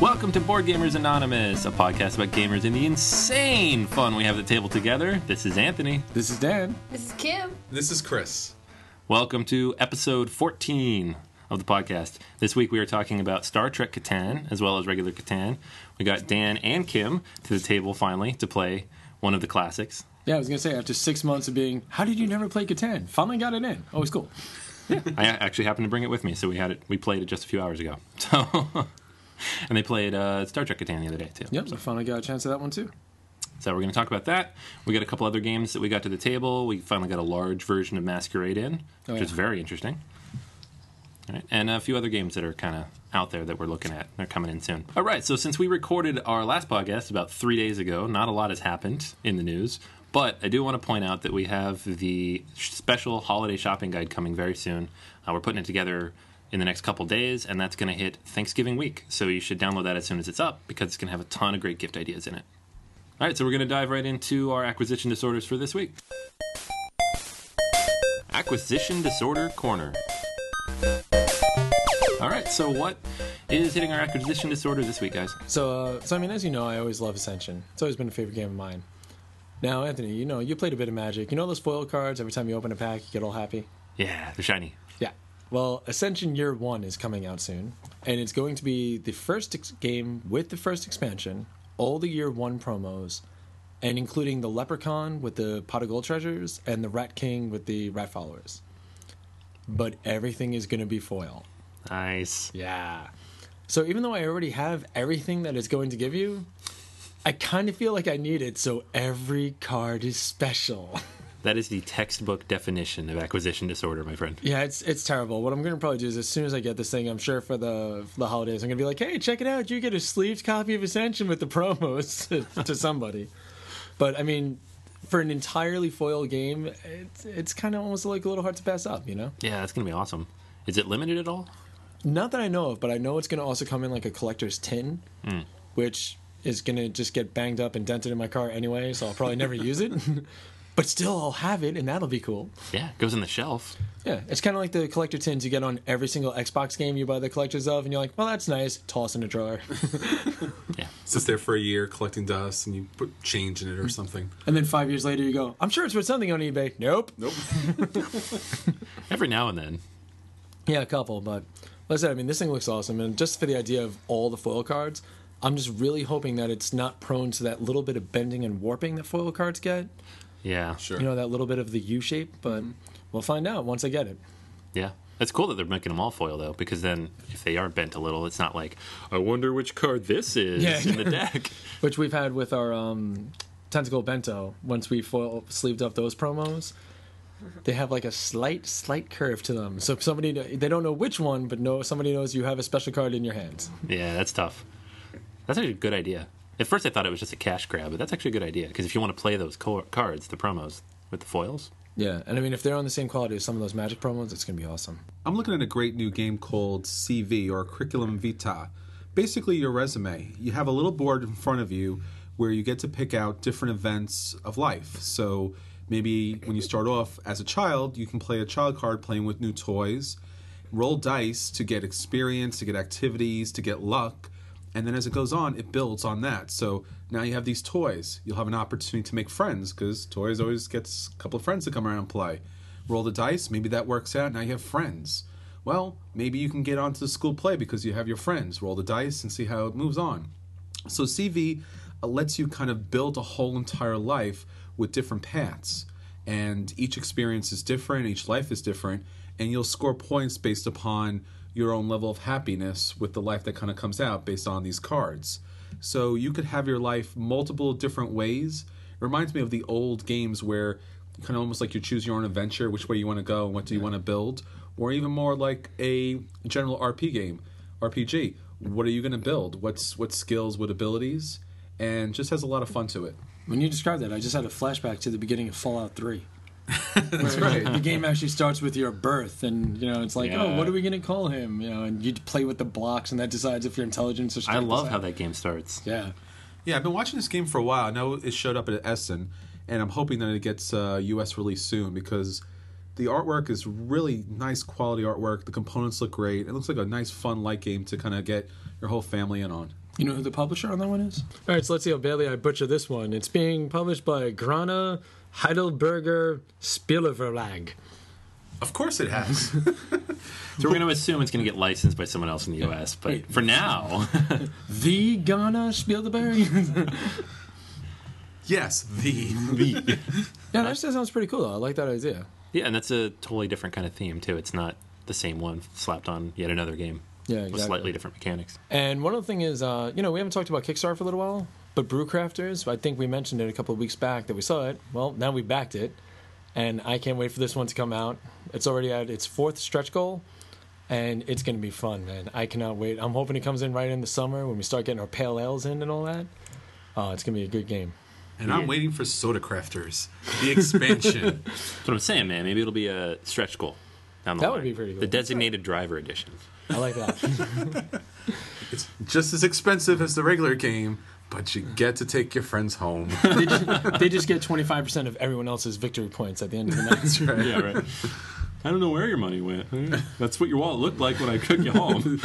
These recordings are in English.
Welcome to Board Gamers Anonymous, a podcast about gamers and the insane fun we have at the table together. This is Anthony. This is Dan. This is Kim. This is Chris. Welcome to episode 14 of the podcast. This week we are talking about Star Trek Catan, as well as regular Catan. We got Dan and Kim to the table finally to play one of the classics. Yeah, I was going to say, after 6 months of being, how did you never play Catan? Finally got it in. Oh, it's cool. Yeah, I actually happened to bring it with me, so we played it just a few hours ago. So... And they played Star Trek Catan the other day, too. Yep, so I finally got a chance at that one, too. So we're going to talk about that. We got a couple other games that we got to the table. We finally got a large version of Masquerade in, which is very interesting. All right. And a few other games that are kind of out there that we're looking at. They're coming in soon. All right, so since we recorded our last podcast about 3 days ago, not a lot has happened in the news. But I do want to point out that we have the special holiday shopping guide coming very soon. We're putting it together in the next couple days, and that's going to hit Thanksgiving week. So you should download that as soon as it's up, because it's going to have a ton of great gift ideas in it. All right, so we're going to dive right into our Acquisition Disorders for this week. Acquisition Disorder Corner. All right, so what is hitting our Acquisition Disorder this week, guys? So I mean, as you know, I always love Ascension. It's always been a favorite game of mine. Now, Anthony, you know, you played a bit of Magic. You know those foil cards, every time you open a pack, you get all happy? Yeah, they're shiny. Yeah. Well, Ascension Year One is coming out soon, and it's going to be the first game with the first expansion, all the Year One promos, and including the Leprechaun with the Pot of Gold Treasures and the Rat King with the Rat Followers. But everything is going to be foil. Nice. Yeah. So even though I already have everything that it's going to give you, I kind of feel like I need it, so every card is special. That is the textbook definition of acquisition disorder, my friend. Yeah, it's terrible. What I'm going to probably do is, as soon as I get this thing, I'm sure for the holidays, I'm going to be like, hey, check it out. You get a sleeved copy of Ascension with the promos to somebody. But, I mean, for an entirely foil game, it's kind of almost like a little hard to pass up, you know? Yeah, that's going to be awesome. Is it limited at all? Not that I know of, but I know it's going to also come in like a collector's tin, which is going to just get banged up and dented in my car anyway, so I'll probably never use it. But still, I'll have it, and that'll be cool. Yeah, it goes on the shelf. Yeah, it's kind of like the collector tins you get on every single Xbox game you buy the collectors of, and you're like, well, that's nice. Toss in a drawer. Yeah. Sits there for a year collecting dust, and you put change in it or something. And then 5 years later, you go, I'm sure it's worth something on eBay. Nope. Every now and then. Yeah, a couple, but like I said, I mean, this thing looks awesome, and just for the idea of all the foil cards, I'm just really hoping that it's not prone to that little bit of bending and warping that foil cards get. Yeah, sure. You know, that little bit of the U shape, but we'll find out once I get it. Yeah. It's cool that they're making them all foil, though, because then if they are bent a little, it's not like, I wonder which card this is in the deck. Which we've had with our Tentacle Bento. Once we sleeved up those promos, they have like a slight curve to them. So if somebody, they don't know which one, but somebody knows you have a special card in your hands. Yeah, that's tough. That's actually a good idea. At first I thought it was just a cash grab, but that's actually a good idea, because if you want to play those cards, the promos, with the foils. Yeah, and I mean, if they're on the same quality as some of those Magic promos, it's going to be awesome. I'm looking at a great new game called CV, or Curriculum Vitae. Basically, your resume. You have a little board in front of you where you get to pick out different events of life. So maybe when you start off as a child, you can play a child card playing with new toys, roll dice to get experience, to get activities, to get luck, and then as it goes on, it builds on that. So now you have these toys. You'll have an opportunity to make friends, because toys always gets a couple of friends to come around and play. Roll the dice. Maybe that works out. Now you have friends. Well, maybe you can get onto the school play because you have your friends. Roll the dice and see how it moves on. So CV lets you kind of build a whole entire life with different paths. And each experience is different. Each life is different. And you'll score points based upon your own level of happiness with the life that kind of comes out based on these cards. So you could have your life multiple different ways. It reminds me of the old games where kind of almost like you choose your own adventure, which way you want to go and what do you want to build, or even more like a general RPG. What are you going to build? What skills, what abilities? And just has a lot of fun to it. When you described that, I just had a flashback to the beginning of Fallout 3. That's right. The game actually starts with your birth, and you know it's like, oh, what are we going to call him? You know, and you play with the blocks, and that decides if your intelligence or strength. I love how that game starts. Yeah, yeah. I've been watching this game for a while. I know it showed up at Essen, and I'm hoping that it gets a U.S. release soon because the artwork is really nice, quality artwork. The components look great. It looks like a nice, fun light game to kind of get your whole family in on. You know who the publisher on that one is? All right, so let's see how badly I butcher this one. It's being published by Grana Heidelberger Spieleverlag. Of course it has. So we're going to assume it's going to get licensed by someone else in the U.S., but wait, for now... the Grana Spieleberg? Yes, the. Yeah, that just sounds pretty cool, though. I like that idea. Yeah, and that's a totally different kind of theme, too. It's not the same one slapped on yet another game. Yeah, exactly. With slightly different mechanics. And one other thing is, you know, we haven't talked about Kickstarter for a little while, but Brewcrafters, I think we mentioned it a couple of weeks back that we saw it. Well, now we backed it, and I can't wait for this one to come out. It's already at its 4th stretch goal, and it's going to be fun, man. I cannot wait. I'm hoping it comes in right in the summer when we start getting our pale ales in and all that. It's going to be a good game. And I'm waiting for Soda Crafters, the expansion. That's what I'm saying, man. Maybe it'll be a stretch goal down the line. That would be pretty cool. The designated driver edition. I like that. It's just as expensive as the regular game, but you get to take your friends home. They just get 25% of everyone else's victory points at the end of the night. That's right. Yeah, right. I don't know where your money went. That's what your wallet looked like when I took you home.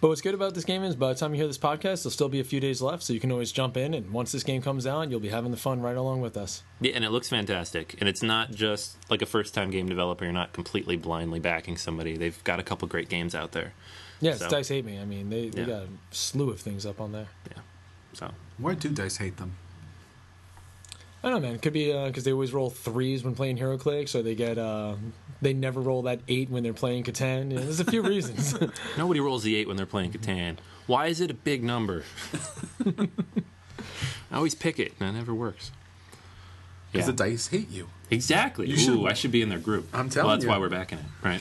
But what's good about this game is by the time you hear this podcast, there'll still be a few days left, so you can always jump in, and once this game comes out, you'll be having the fun right along with us. Yeah, and it looks fantastic. And it's not just like a first-time game developer. You're not completely blindly backing somebody. They've got a couple great games out there. Yeah, so, Dice Hate Me. I mean, they got a slew of things up on there. Yeah. So why do Dice hate them? I don't know, man. It could be because they always roll 3s when playing HeroClix, or they get they never roll that 8 when they're playing Catan. You know, there's a few reasons. Nobody rolls the 8 when they're playing Catan. Why is it a big number? I always pick it, and it never works. Because the dice hate you. Exactly. You should. Ooh, I should be in their group. I'm telling you. Well, that's why we're backing it, right?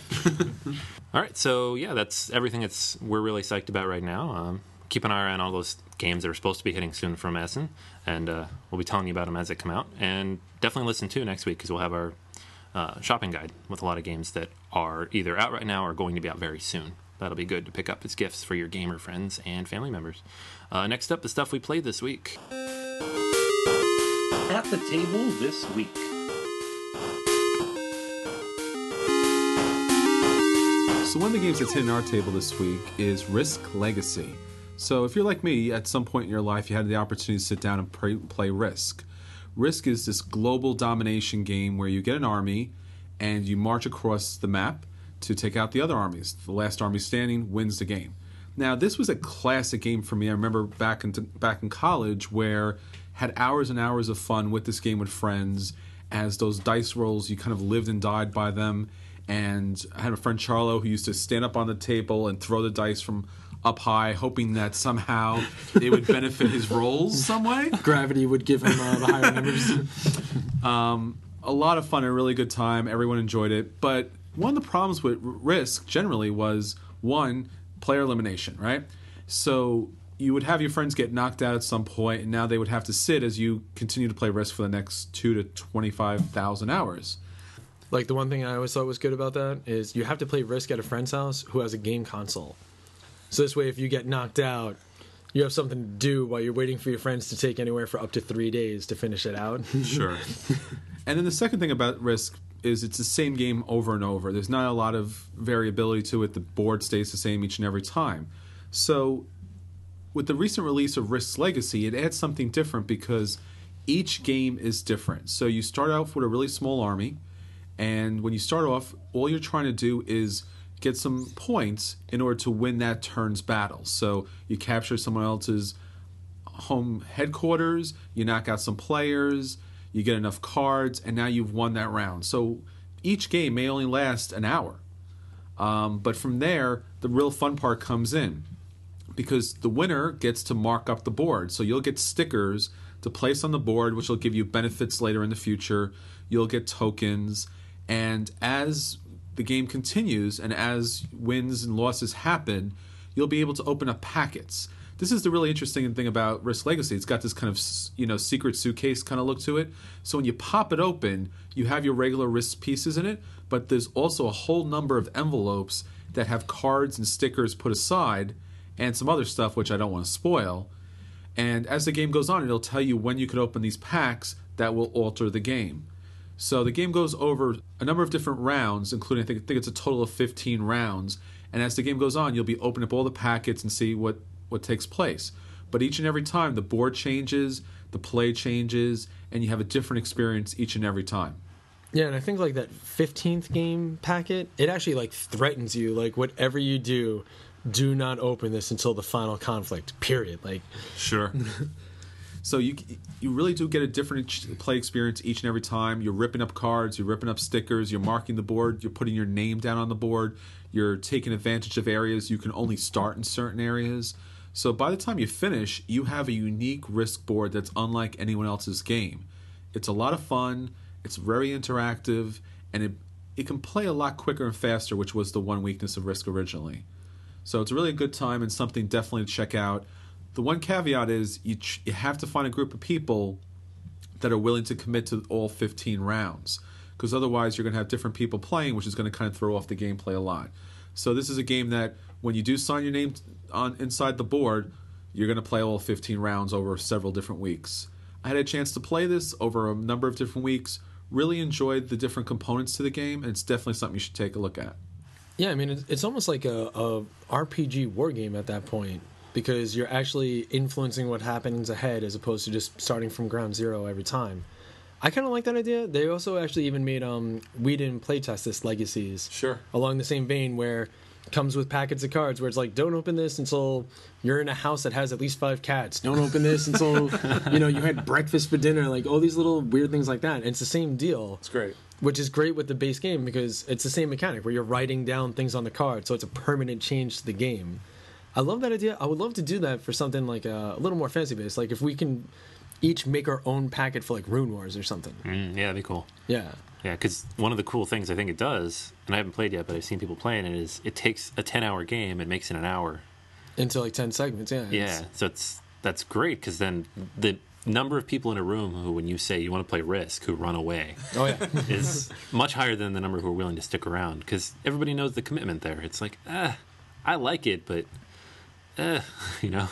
All right. So yeah, that's everything we're really psyched about right now. Keep an eye on all those games that are supposed to be hitting soon from Essen, and we'll be telling you about them as they come out. And definitely listen to next week, because we'll have our shopping guide with a lot of games that are either out right now or going to be out very soon. That'll be good to pick up as gifts for your gamer friends and family members. Next up, the stuff we played this week. At the table this week. So one of the games that's hitting our table this week is Risk Legacy. So if you're like me, at some point in your life, you had the opportunity to sit down and play Risk. Risk is this global domination game where you get an army and you march across the map to take out the other armies. The last army standing wins the game. Now, this was a classic game for me. I remember back in college where I had hours and hours of fun with this game with friends. As those dice rolls, you kind of lived and died by them. And I had a friend, Charlo, who used to stand up on the table and throw the dice from up high, hoping that somehow it would benefit his rolls some way. Gravity would give him the higher numbers. A lot of fun, a really good time. Everyone enjoyed it. But one of the problems with Risk generally was, one, player elimination, right? So you would have your friends get knocked out at some point, and now they would have to sit as you continue to play Risk for the next 2,000 to 25,000 hours. Like, the one thing I always thought was good about that is you have to play Risk at a friend's house who has a game console. So this way, if you get knocked out, you have something to do while you're waiting for your friends to take anywhere for up to 3 days to finish it out. Sure. And then the second thing about Risk is it's the same game over and over. There's not a lot of variability to it. The board stays the same each and every time. So with the recent release of Risk Legacy, it adds something different because each game is different. So you start out with a really small army, and when you start off, all you're trying to do is get some points in order to win that turn's battle. So you capture someone else's home headquarters, you knock out some players, you get enough cards, and now you've won that round. So each game may only last an hour. But from there, the real fun part comes in, because the winner gets to mark up the board. So you'll get stickers to place on the board, which will give you benefits later in the future. You'll get tokens. And as the game continues, and as wins and losses happen, you'll be able to open up packets. This is the really interesting thing about Risk Legacy. It's got this kind of, you know, secret suitcase kind of look to it. So when you pop it open, you have your regular Risk pieces in it, but there's also a whole number of envelopes that have cards and stickers put aside, and some other stuff which I don't want to spoil. And as the game goes on, it'll tell you when you can open these packs that will alter the game. So the game goes over a number of different rounds, including I think it's a total of 15 rounds. And as the game goes on, you'll be opening up all the packets and see what takes place. But each and every time, the board changes, the play changes, and you have a different experience each and every time. Yeah, and I think like that 15th game packet, it actually like threatens you. Like, whatever you do, do not open this until the final conflict, period. Like, sure. So you really do get a different play experience each and every time. You're ripping up cards, you're ripping up stickers, you're marking the board, you're putting your name down on the board, you're taking advantage of areas. You can only start in certain areas. So by the time you finish, you have a unique Risk board that's unlike anyone else's game. It's a lot of fun, it's very interactive, and it can play a lot quicker and faster, which was the one weakness of Risk originally. So it's really a good time and something definitely to check out. The one caveat is you have to find a group of people that are willing to commit to all 15 rounds, because otherwise you're going to have different people playing, which is going to kind of throw off the gameplay a lot. So this is a game that when you do sign your name on inside the board, you're going to play all 15 rounds over several different weeks. I had a chance to play this over a number of different weeks, really enjoyed the different components to the game, and it's definitely something you should take a look at. Yeah, I mean, it's almost like a RPG war game at that point, because you're actually influencing what happens ahead as opposed to just starting from ground zero every time. I kind of like that idea. They also actually even made We Didn't Playtest This Legacies. Sure. Along the same vein, where it comes with packets of cards where it's like, don't open this until you're in a house that has at least 5 cats. Don't open this until, you know, you had breakfast for dinner. Like, all these little weird things like that. And it's the same deal. It's great. Which is great with the base game, because it's the same mechanic where you're writing down things on the card. So it's a permanent change to the game. I love that idea. I would love to do that for something like a little more fancy-based. Like, if we can each make our own packet for, like, Rune Wars or something. Yeah, that'd be cool. Yeah. Yeah, because one of the cool things I think it does, and I haven't played yet, but I've seen people playing it, is it takes a 10-hour game and makes it an hour. Into, like, 10 segments, yeah. Yeah, so that's great, because then the number of people in a room who, when you say you want to play Risk, who run away, oh, yeah, is much higher than the number who are willing to stick around, because everybody knows the commitment there. It's like, I like it, but you know,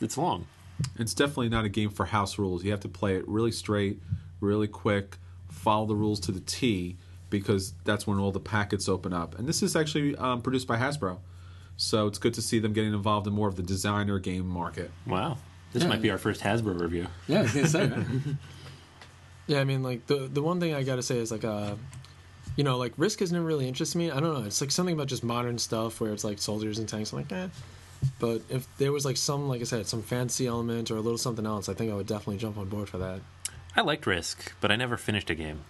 it's long. It's definitely not a game for house rules. You have to play it really straight, really quick, follow the rules to the T, because that's when all the packets open up. And this is actually produced by Hasbro, so it's good to see them getting involved in more of the designer game market. Wow. This might be our first Hasbro review. Yeah, I was going to say that. Yeah, I mean, like, the one thing I got to say is, like, you know, like, Risk has never really interested me. I don't know. It's, like, something about just modern stuff where it's, like, soldiers and tanks. I'm like, eh. But if there was, like, some, like I said, some fancy element or a little something else, I think I would definitely jump on board for that. I liked Risk, but I never finished a game.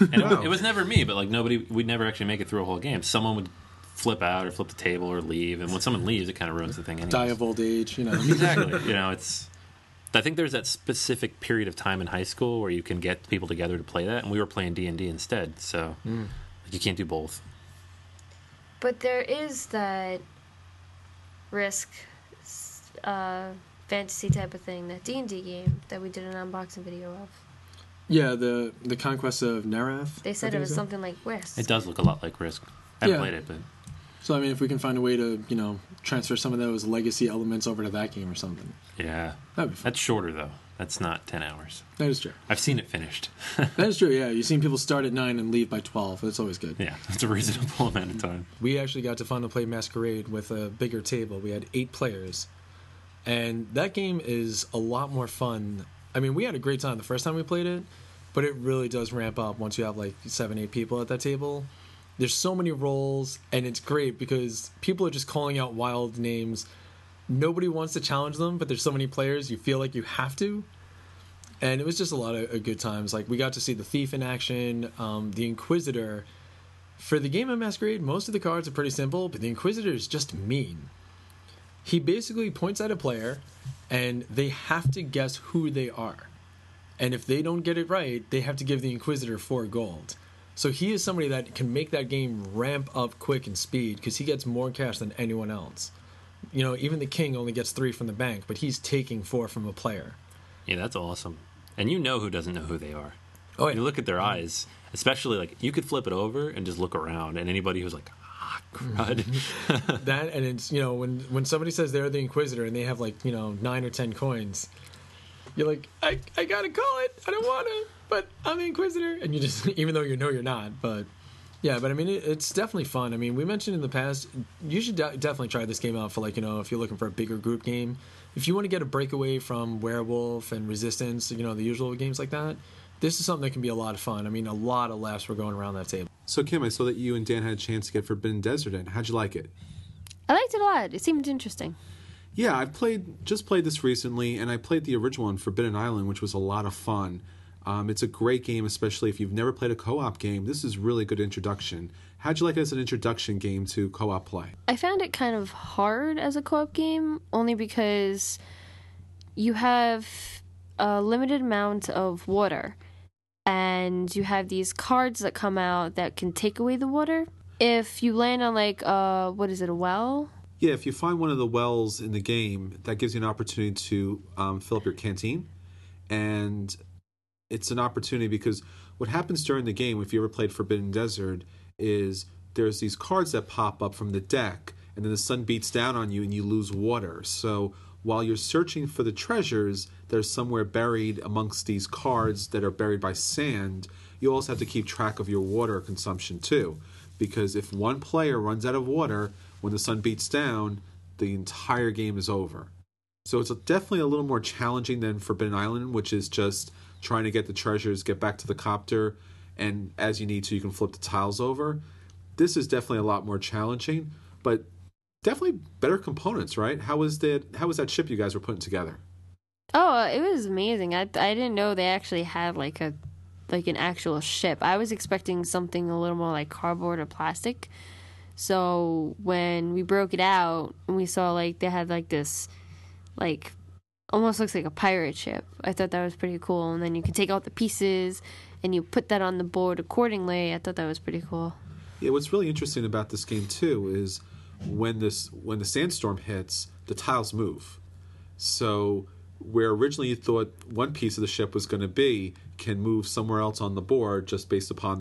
And wow. It was never me, but, like, we'd never actually make it through a whole game. Someone would flip out or flip the table or leave, and when someone leaves, it kind of ruins the thing anyways. Die of old age, you know. Exactly. You know, it's, I think there's that specific period of time in high school where you can get people together to play that, and we were playing D&D instead, so you can't do both. But there is that Risk fantasy type of thing, that D&D game that we did an unboxing video of. Yeah, the Conquest of Nerath. They said it was something like Risk. It does look a lot like Risk. I haven't played it, but... So, I mean, if we can find a way to, you know, transfer some of those legacy elements over to that game or something. Yeah. That'd be fun. That's shorter, though. That's not 10 hours. That is true. I've seen it finished. That is true, yeah. You've seen people start at 9 and leave by 12. That's always good. Yeah, that's a reasonable amount of time. We actually got to finally play Masquerade with a bigger table. We had 8 players. And that game is a lot more fun. I mean, we had a great time the first time we played it, but it really does ramp up once you have, like, 7-8 people at that table. There's so many roles, and it's great because people are just calling out wild names. Nobody wants to challenge them, but there's so many players, you feel like you have to. And it was just a lot of good times. Like, we got to see the Thief in action, the Inquisitor. For the game of Masquerade, most of the cards are pretty simple, but the Inquisitor is just mean. He basically points at a player, and they have to guess who they are. And if they don't get it right, they have to give the Inquisitor 4 gold. So he is somebody that can make that game ramp up quick in speed because he gets more cash than anyone else. You know, even the king only gets 3 from the bank, but he's taking 4 from a player. Yeah, that's awesome. And you know who doesn't know who they are. Oh, yeah. You look at their eyes, especially, like, you could flip it over and just look around, and anybody who's like, crud. That, and it's, you know, when somebody says they're the Inquisitor and they have, like, you know, 9 or 10 coins, you're like, I gotta call it. I don't want to, but I'm the Inquisitor. And you just, even though you know you're not, but yeah, but I mean, it's definitely fun. I mean, we mentioned in the past, you should definitely try this game out for, like, you know, if you're looking for a bigger group game. If you want to get a breakaway from Werewolf and Resistance, you know, the usual games like that, this is something that can be a lot of fun. I mean, a lot of laughs were going around that table. So, Kim, I saw that you and Dan had a chance to get Forbidden Desert in. How'd you like it? I liked it a lot. It seemed interesting. Yeah, I played this recently, and I played the original one, Forbidden Island, which was a lot of fun. It's a great game, especially if you've never played a co-op game. This is really good introduction. How'd you like it as an introduction game to co-op play? I found it kind of hard as a co-op game, only because you have a limited amount of water, and you have these cards that come out that can take away the water. If you land on, like, a well? Yeah, if you find one of the wells in the game, that gives you an opportunity to fill up your canteen. And it's an opportunity because what happens during the game, if you ever played Forbidden Desert, is there's these cards that pop up from the deck, and then the sun beats down on you and you lose water. So while you're searching for the treasures that are somewhere buried amongst these cards that are buried by sand, you also have to keep track of your water consumption too. Because if one player runs out of water, when the sun beats down, the entire game is over. So it's definitely a little more challenging than Forbidden Island, which is just trying to get the treasures, get back to the copter, and as you need to, you can flip the tiles over. This is definitely a lot more challenging, but definitely better components, right? How was that ship you guys were putting together? Oh, it was amazing. I didn't know they actually had an actual ship. I was expecting something a little more like cardboard or plastic. So when we broke it out and we saw they had this almost looks like a pirate ship. I thought that was pretty cool. And then you can take out the pieces and you put that on the board accordingly. I thought that was pretty cool. Yeah, what's really interesting about this game too is when the sandstorm hits, the tiles move. So where originally you thought one piece of the ship was going to be can move somewhere else on the board just based upon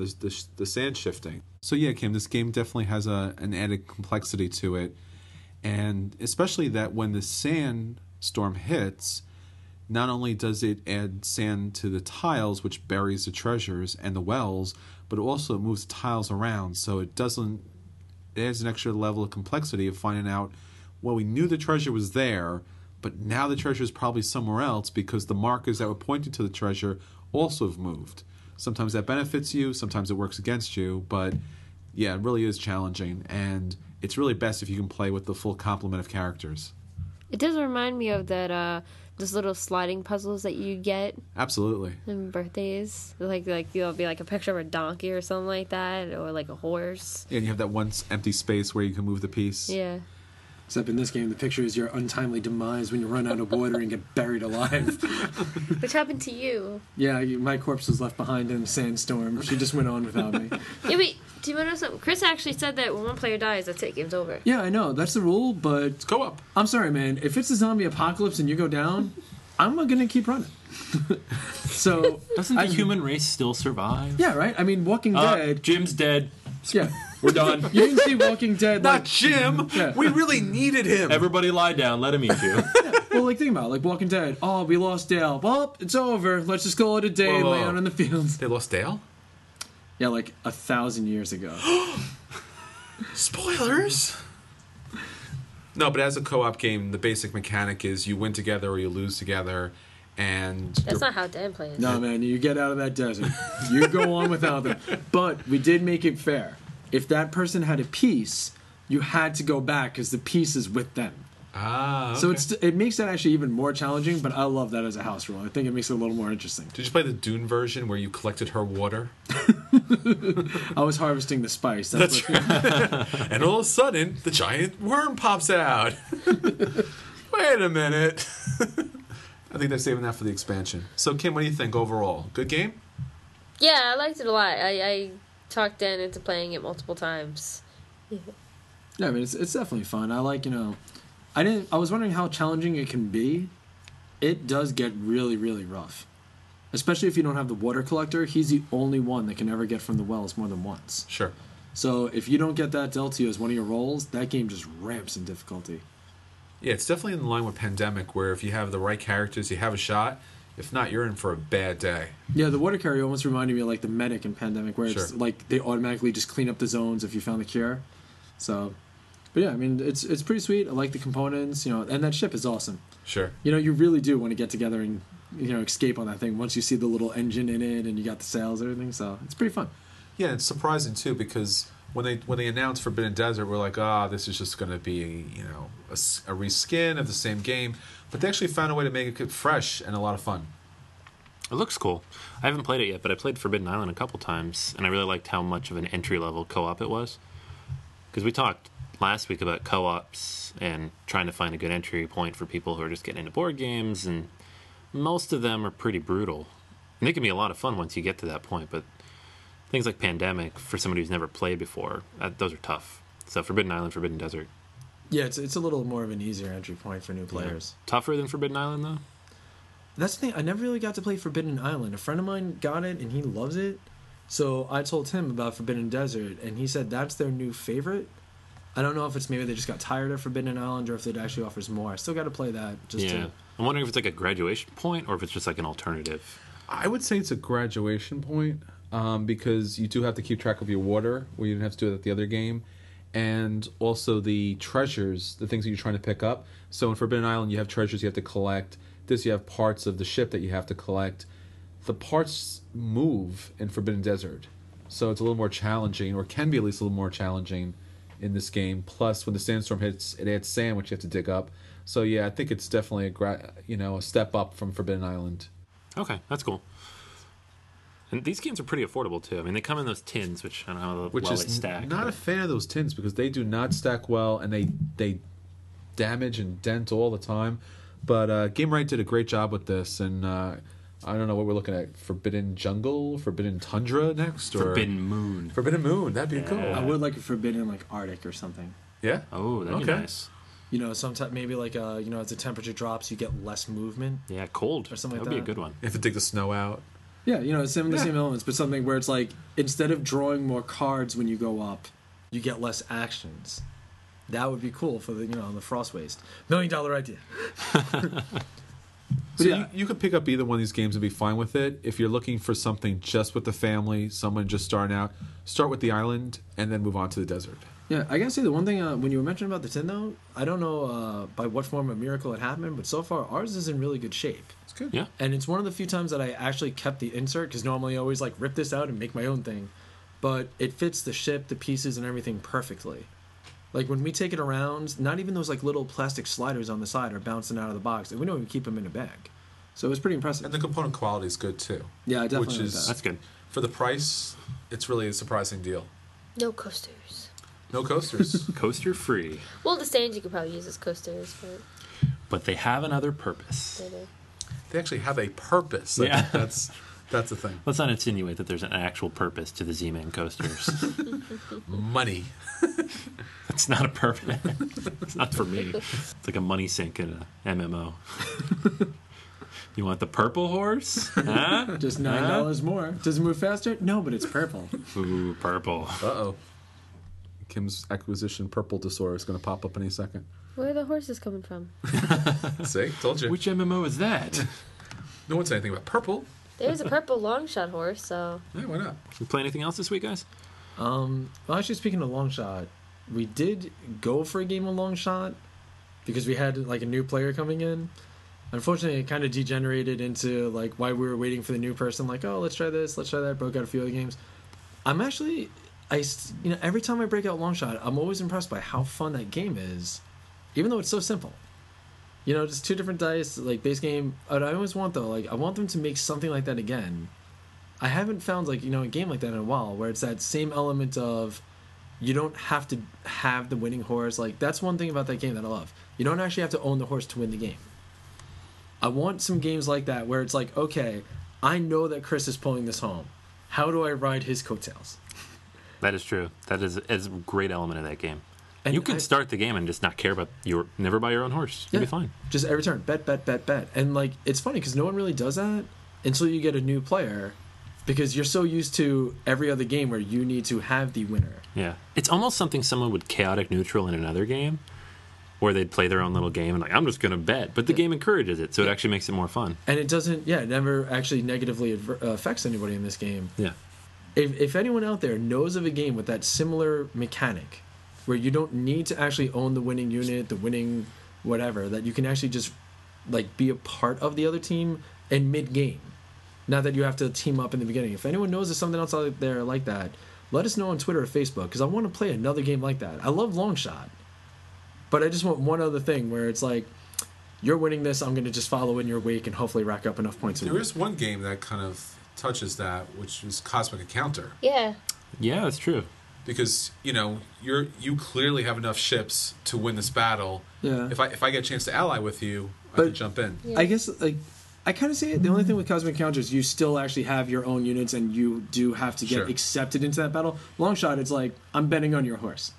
the sand shifting. So yeah, Kim, this game definitely has an added complexity to it. And especially that when the sandstorm hits, not only does it add sand to the tiles, which buries the treasures and the wells, but also it moves the tiles around. So it adds an extra level of complexity of finding out, well, we knew the treasure was there, but now the treasure is probably somewhere else because the markers that were pointing to the treasure also have moved. Sometimes that benefits you, sometimes it works against you, but yeah, it really is challenging, and it's really best if you can play with the full complement of characters. It does remind me of that, those little sliding puzzles that you get. Absolutely. In birthdays. Like you'll be like a picture of a donkey or something like that, or like a horse. Yeah, and you have that one empty space where you can move the piece. Yeah. Except in this game, the picture is your untimely demise when you run out of water and get buried alive. Which happened to you. Yeah, my corpse was left behind in a sandstorm. She just went on without me. Yeah, wait, do you want to know something? Chris actually said that when one player dies, that's it, game's over. Yeah, I know, that's the rule, but... It's co-op. I'm sorry, man. If it's a zombie apocalypse and you go down, I'm going to keep running. So... Doesn't the human race still survive? Yeah, right? I mean, Walking Dead... Jim's dead. Yeah. We're done. You can see Walking Dead. Not like, Jim. Yeah. We really needed him. Everybody lie down. Let him eat you. Yeah. Well, like, think about it. Like, Walking Dead. Oh, we lost Dale. Well, it's over. Let's just call it a day and lay out in the fields. They lost Dale? Yeah, like 1,000 years ago. Spoilers? No, but as a co-op game, the basic mechanic is you win together or you lose together. And that's not how Dan plays. No, man. You get out of that desert. You go on without them. But we did make it fair. If that person had a piece, you had to go back because the piece is with them. Ah, okay. So it makes that actually even more challenging, but I love that as a house rule. I think it makes it a little more interesting. Did you play the Dune version where you collected her water? I was harvesting the spice. That's right. And all of a sudden, the giant worm pops out. Wait a minute. I think they're saving that for the expansion. So, Kim, what do you think overall? Good game? Yeah, I liked it a lot. I talked Dan into playing it multiple times. Yeah, I mean, it's definitely fun. I like, you know, I was wondering how challenging it can be. It does get really, really rough. Especially if you don't have the water collector. He's the only one that can ever get from the wells more than once. Sure. So if you don't get that dealt to you as one of your rolls, that game just ramps in difficulty. Yeah, it's definitely in line with Pandemic, where if you have the right characters, you have a shot. If not, you're in for a bad day. Yeah, the water carrier almost reminded me of like the medic in Pandemic, where it's like they automatically just clean up the zones if you found the cure. So, but yeah, I mean, it's pretty sweet. I like the components, you know, and that ship is awesome. Sure. You know, you really do want to get together and, you know, escape on that thing once you see the little engine in it and you got the sails and everything. So it's pretty fun. Yeah, it's surprising too, because when they announced Forbidden Desert, we're like, this is just going to be, you know, a reskin of the same game. But they actually found a way to make it fresh and a lot of fun. It looks cool. I haven't played it yet, but I played Forbidden Island a couple times, and I really liked how much of an entry-level co-op it was. Because we talked last week about co-ops and trying to find a good entry point for people who are just getting into board games, and most of them are pretty brutal. And they can be a lot of fun once you get to that point, but things like Pandemic, for somebody who's never played before, those are tough. So Forbidden Island, Forbidden Desert. Yeah, it's a little more of an easier entry point for new players. Yeah. Tougher than Forbidden Island, though? That's the thing. I never really got to play Forbidden Island. A friend of mine got it, and he loves it. So I told him about Forbidden Desert, and he said that's their new favorite. I don't know if it's maybe they just got tired of Forbidden Island or if it actually offers more. I still got to play that. I'm wondering if it's like a graduation point or if it's just like an alternative. I would say it's a graduation point because you do have to keep track of your water, where you didn't have to do it at the other game. And also the treasures, the things that you're trying to pick up. So in Forbidden Island, you have treasures you have to collect. This, you have parts of the ship that you have to collect. The parts move in Forbidden Desert. So it's a little more challenging, or can be at least a little more challenging in this game. Plus, when the sandstorm hits, it adds sand, which you have to dig up. So yeah, I think it's definitely a step up from Forbidden Island. Okay, that's cool. And these games are pretty affordable, too. I mean, they come in those tins, which I don't know how well they stack. Not a fan of those tins, because they do not stack well, and they damage and dent all the time. But Game Right did a great job with this, and I don't know what we're looking at. Forbidden Jungle? Forbidden Tundra next? Or Forbidden Moon. Forbidden Moon. That'd be cool. I would like a Forbidden, like, Arctic or something. Yeah? Oh, that'd be nice. You know, sometimes maybe like as the temperature drops, you get less movement. Yeah, cold. Or something like that. That'd be a good one. You have to dig the snow out. Yeah, you know, same elements, but something where it's like, instead of drawing more cards when you go up, you get less actions. That would be cool for the, you know, the Frost Waste. $1 million idea. You could pick up either one of these games and be fine with it. If you're looking for something just with the family, someone just starting out, start with the island and then move on to the desert. Yeah, I gotta say the one thing, when you were mentioning about the tin, though, I don't know by what form of miracle it happened, but so far ours is in really good shape. It's good. Yeah. And it's one of the few times that I actually kept the insert, because normally I always like rip this out and make my own thing. But it fits the ship, the pieces, and everything perfectly. Like when we take it around, not even those like little plastic sliders on the side are bouncing out of the box, and we don't even keep them in a bag. So it's pretty impressive. And the component quality is good too. Yeah, I definitely like that. That's good. For the price, it's really a surprising deal. No coasters. No coasters. Coaster free. Well, the stands you could probably use as coasters. But they have another purpose. They do. They actually have a purpose. Yeah. That's the thing. Let's not insinuate that there's an actual purpose to the Z-Man coasters. Money. That's not a purpose. It's not for me. It's like a money sink in an MMO. You want the purple horse? Huh? Just $9 more. Does it move faster? No, but it's purple. Ooh, purple. Uh-oh. Kim's acquisition purple disorder is going to pop up any second. Where are the horses coming from? See? Told you. Which MMO is that? No one said anything about purple. There's a purple long shot horse, so... Yeah, why not? You play anything else this week, guys? Well, actually, speaking of long shot, we did go for a game of long shot because we had, like, a new player coming in. Unfortunately, it kind of degenerated into, like, why we were waiting for the new person. Like, oh, let's try this, let's try that. Broke out a few other games. I'm actually... you know, every time I break out long shot, I'm always impressed by how fun that game is, even though it's so simple. You know, just two different dice, like, base game. What I always want, though, like, I want them to make something like that again. I haven't found, like, you know, a game like that in a while where it's that same element of you don't have to have the winning horse. Like, that's one thing about that game that I love. You don't actually have to own the horse to win the game. I want some games like that where it's like, okay, I know that Chris is pulling this home. How do I ride his coattails? That is true. That is a great element of that game. And you can start the game and just not care about never buy your own horse. You'll be fine. Just every turn, bet. And, like, it's funny because no one really does that until you get a new player because you're so used to every other game where you need to have the winner. Yeah. It's almost something someone would chaotic neutral in another game where they'd play their own little game and, like, I'm just going to bet. But the game encourages it, so it actually makes it more fun. And it doesn't, it never actually negatively affects anybody in this game. Yeah. If anyone out there knows of a game with that similar mechanic where you don't need to actually own the winning unit, the winning whatever, that you can actually just, like, be a part of the other team in mid-game, not that you have to team up in the beginning. If anyone knows of something else out there like that, let us know on Twitter or Facebook because I want to play another game like that. I love Long Shot, but I just want one other thing where it's like, you're winning this, I'm going to just follow in your wake and hopefully rack up enough points. There is one game that kind of touches that, which is Cosmic Encounter. Yeah, that's true. Because, you know, you clearly have enough ships to win this battle. Yeah. If I get a chance to ally with you, I can jump in. Yeah. I guess, like, I kind of say it. The only thing with Cosmic Encounter is you still actually have your own units, and you do have to get accepted into that battle. Long Shot, it's like, I'm betting on your horse.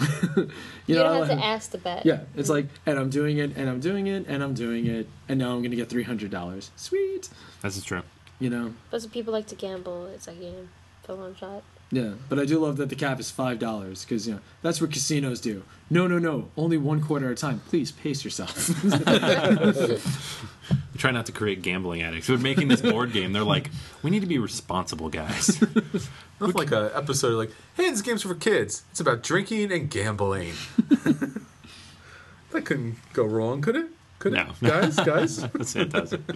You don't have to ask to bet. Yeah, it's like, and I'm doing it, and I'm doing it, and I'm doing it, and now I'm going to get $300. Sweet. That's true. You know. But some people like to gamble. It's like, you know, for Long Shot. Yeah, but I do love that the cap is $5 because, you know, that's what casinos do. No, only one quarter at a time. Please pace yourself. We try not to create gambling addicts. We're making this board game. They're like, we need to be responsible, guys. Not like an episode of, like, hey, this game's for kids. It's about drinking and gambling. That couldn't go wrong, could it? No. Guys? Let's say it doesn't.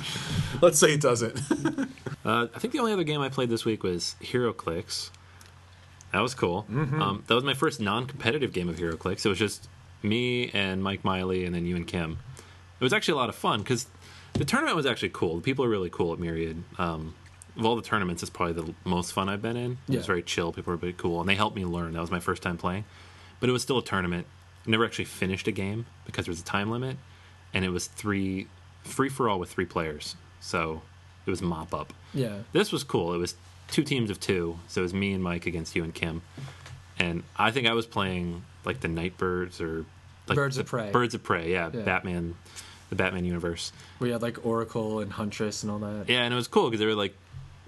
I think the only other game I played this week was HeroClix. That was cool. Mm-hmm. That was my first non-competitive game of HeroClix. It was just me and Mike Miley and then you and Kim. It was actually a lot of fun because the tournament was actually cool. The people are really cool at Myriad. Of all the tournaments, it's probably the most fun I've been in. It was very chill. People were pretty cool. And they helped me learn. That was my first time playing. But it was still a tournament. I never actually finished a game because there was a time limit. And it was free-for-all with three players. So it was mop-up. Yeah. This was cool. It was 2 teams of 2, so it was me and Mike against you and Kim, and I think I was playing, like, the Nightbirds or, like, Birds of Prey, Batman, the Batman universe. We had, like, Oracle and Huntress and all that. Yeah, and it was cool because they were, like,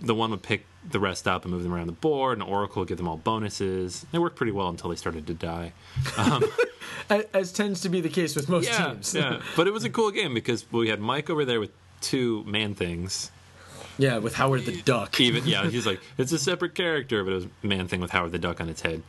the one would pick the rest up and move them around the board, and Oracle would give them all bonuses. They worked pretty well until they started to die, as tends to be the case with most teams. Yeah, but it was a cool game because we had Mike over there with 2 man things. Yeah, with Howard the Duck. He's like, it's a separate character, but it was a man thing with Howard the Duck on its head.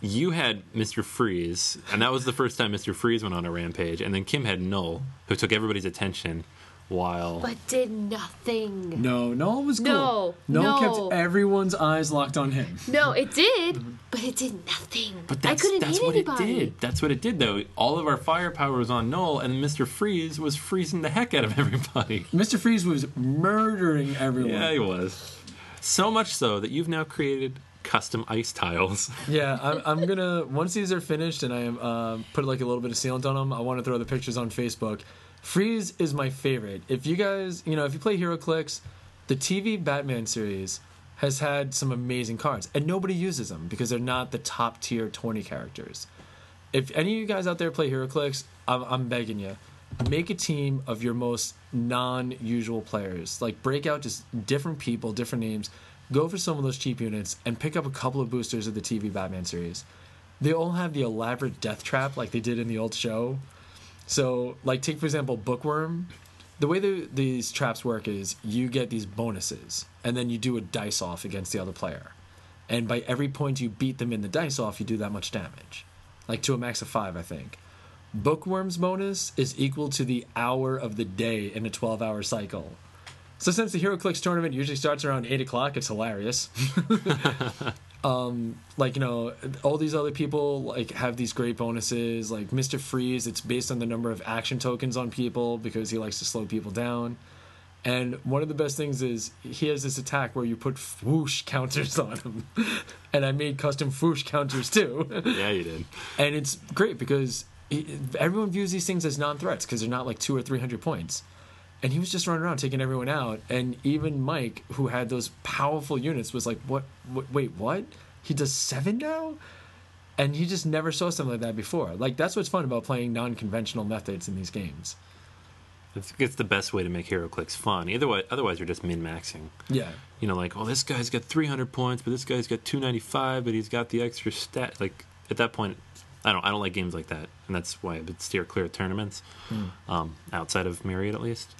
You had Mr. Freeze, and that was the first time Mr. Freeze went on a rampage. And then Kim had Null, who took everybody's attention but did nothing. No, Null was cool. Null kept everyone's eyes locked on him. No, it did, but it did nothing. But I couldn't hit anybody. That's what it did, though. All of our firepower was on Null, and Mr. Freeze was freezing the heck out of everybody. Mr. Freeze was murdering everyone. Yeah, he was. So much so that you've now created custom ice tiles. Yeah, I'm gonna, once these are finished and I put like a little bit of sealant on them, I want to throw the pictures on Facebook. Freeze is my favorite. If you guys, you know, if you play HeroClix, the TV Batman series has had some amazing cards, and nobody uses them because they're not the top tier 20 characters. If any of you guys out there play HeroClix, I'm begging you, make a team of your most non-usual players. Like, break out just different people, different names. Go for some of those cheap units and pick up a couple of boosters of the TV Batman series. They all have the elaborate death trap like they did in the old show. So, like, take, for example, Bookworm. The way these traps work is you get these bonuses, and then you do a dice off against the other player. And by every point you beat them in the dice off, you do that much damage. Like, to a max of 5, I think. Bookworm's bonus is equal to the hour of the day in a 12-hour cycle. So since the HeroClix tournament usually starts around 8 o'clock, it's hilarious. Like, you know, all these other people, like, have these great bonuses. Like, Mr. Freeze, it's based on the number of action tokens on people because he likes to slow people down. And one of the best things is he has this attack where you put whoosh counters on him. And I made custom whoosh counters, too. Yeah, you did. And it's great because everyone views these things as non-threats because they're not, like, 200 or 300 points. And he was just running around taking everyone out. And even Mike, who had those powerful units, was like, "What? Wait, what? He does 7 now?" And he just never saw something like that before. Like, that's what's fun about playing non-conventional methods in these games. It's the best way to make HeroClix fun. Otherwise, you're just min-maxing. Yeah. You know, like, oh, this guy's got 300 points, but this guy's got 295, but he's got the extra stat. Like, at that point, I don't like games like that, and that's why I would steer clear of tournaments, outside of Myriad at least.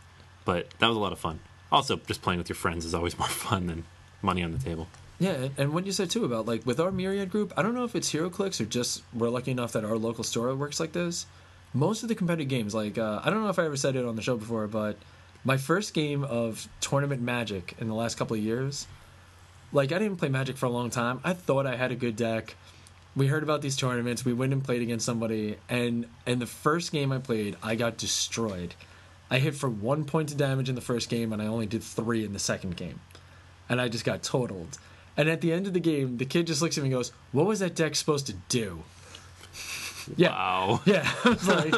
But that was a lot of fun. Also, just playing with your friends is always more fun than money on the table. Yeah, and what you said, too, about, like, with our Myriad group, I don't know if it's HeroClix or just we're lucky enough that our local store works like this. Most of the competitive games, like, I don't know if I ever said it on the show before, but my first game of tournament Magic in the last couple of years, like, I didn't play Magic for a long time. I thought I had a good deck. We heard about these tournaments. We went and played against somebody, and the first game I played, I got destroyed. I hit for 1 point of damage in the first game, and I only did 3 in the second game. And I just got totaled. And at the end of the game, the kid just looks at me and goes, "What was that deck supposed to do?" Yeah. Wow. Yeah. I was like,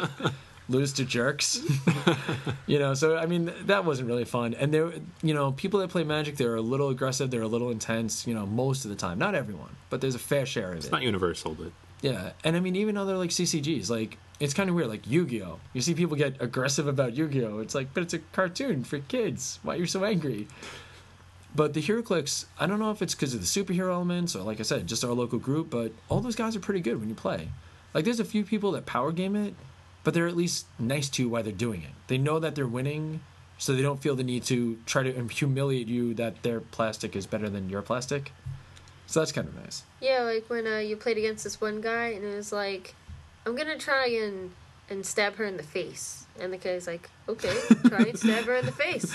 lose to jerks. You know, so, I mean, that wasn't really fun. And, there, you know, people that play Magic, they're a little aggressive, they're a little intense, you know, most of the time. Not everyone, but there's a fair share of it. It's not universal, but... Yeah, and I mean, even other, like, CCGs, like, it's kind of weird, like, Yu-Gi-Oh! You see people get aggressive about Yu-Gi-Oh! It's like, but it's a cartoon for kids, why are you so angry? But the HeroClix, I don't know if it's because of the superhero elements, or, like I said, just our local group, but all those guys are pretty good when you play. Like, there's a few people that power game it, but they're at least nice to you while they're doing it. They know that they're winning, so they don't feel the need to try to humiliate you that their plastic is better than your plastic. So that's kind of nice. Yeah, like when you played against this one guy, and it was like, I'm going to try and stab her in the face. And the guy's like, okay, try and stab her in the face.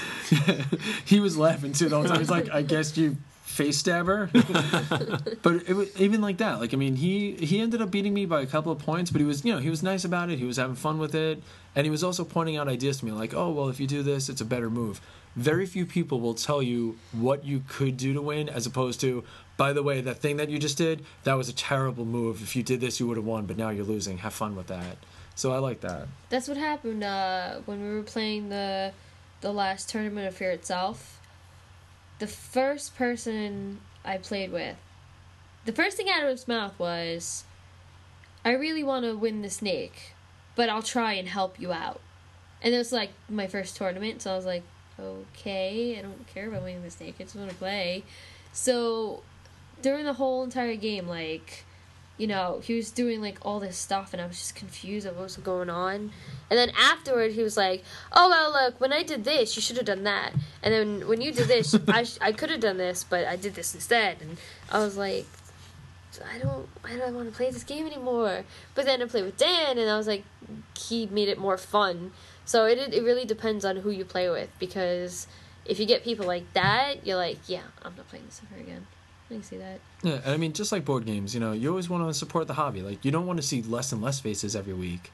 He was laughing, too, the whole time. He's like, I guess you face stab her? But it was, even like that, like, I mean, he ended up beating me by a couple of points, but he was, you know, he was nice about it. He was having fun with it. And he was also pointing out ideas to me, like, oh, well, if you do this, it's a better move. Very few people will tell you what you could do to win, as opposed to, by the way, that thing that you just did, that was a terrible move. If you did this, you would have won, but now you're losing. Have fun with that. So I like that. That's what happened when we were playing the last tournament of Fear Itself. The first person I played with, the first thing out of his mouth was, I really want to win the snake, but I'll try and help you out. And it was, like, my first tournament, so I was like, okay, I don't care about winning the snake, I just want to play. So during the whole entire game, like, you know, he was doing, like, all this stuff, and I was just confused of what was going on. And then afterward, he was like, oh, well, look, when I did this, you should have done that. And then when you did this, I could have done this, but I did this instead. And I was like, I don't want to play this game anymore. But then I played with Dan, and I was like, he made it more fun. So it really depends on who you play with, because if you get people like that, you're like, yeah, I'm not playing this ever again. I can see that. Yeah, I mean, just like board games, you know, you always want to support the hobby. Like, you don't want to see less and less faces every week.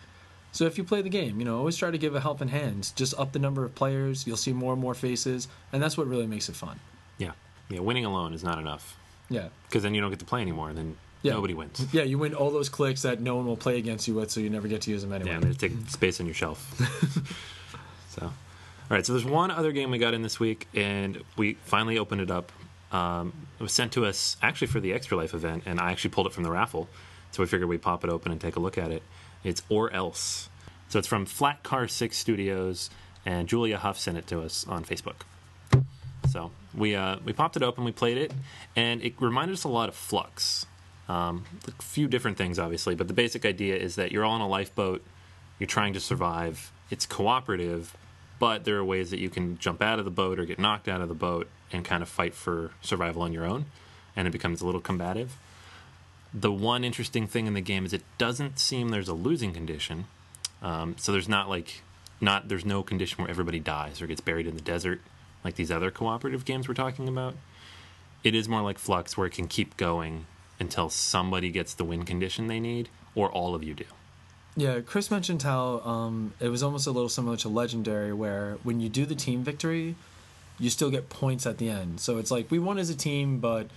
So if you play the game, you know, always try to give a helping hand. Just up the number of players, you'll see more and more faces, and that's what really makes it fun. Yeah, winning alone is not enough. Yeah. Because then you don't get to play anymore, and then nobody wins. Yeah, you win all those clicks that no one will play against you with, so you never get to use them anyway. Yeah, and they take space on your shelf. So, all right, so there's one other game we got in this week, and we finally opened it up. It was sent to us actually for the Extra Life event, and I actually pulled it from the raffle, so we figured we'd pop it open and take a look at it. It's Or Else. So it's from Flat Car 6 Studios, and Julia Huff sent it to us on Facebook. So we popped it open, we played it, and it reminded us a lot of Flux. A few different things, obviously, but the basic idea is that you're all on a lifeboat, you're trying to survive, it's cooperative, but there are ways that you can jump out of the boat or get knocked out of the boat and kind of fight for survival on your own, and it becomes a little combative. The one interesting thing in the game is it doesn't seem there's a losing condition, so there's not like there's no condition where everybody dies or gets buried in the desert like these other cooperative games we're talking about. It is more like Flux, where it can keep going until somebody gets the win condition they need, or all of you do. Yeah, Chris mentioned how it was almost a little similar to Legendary, where when you do the team victory, you still get points at the end. So it's like, we won as a team, but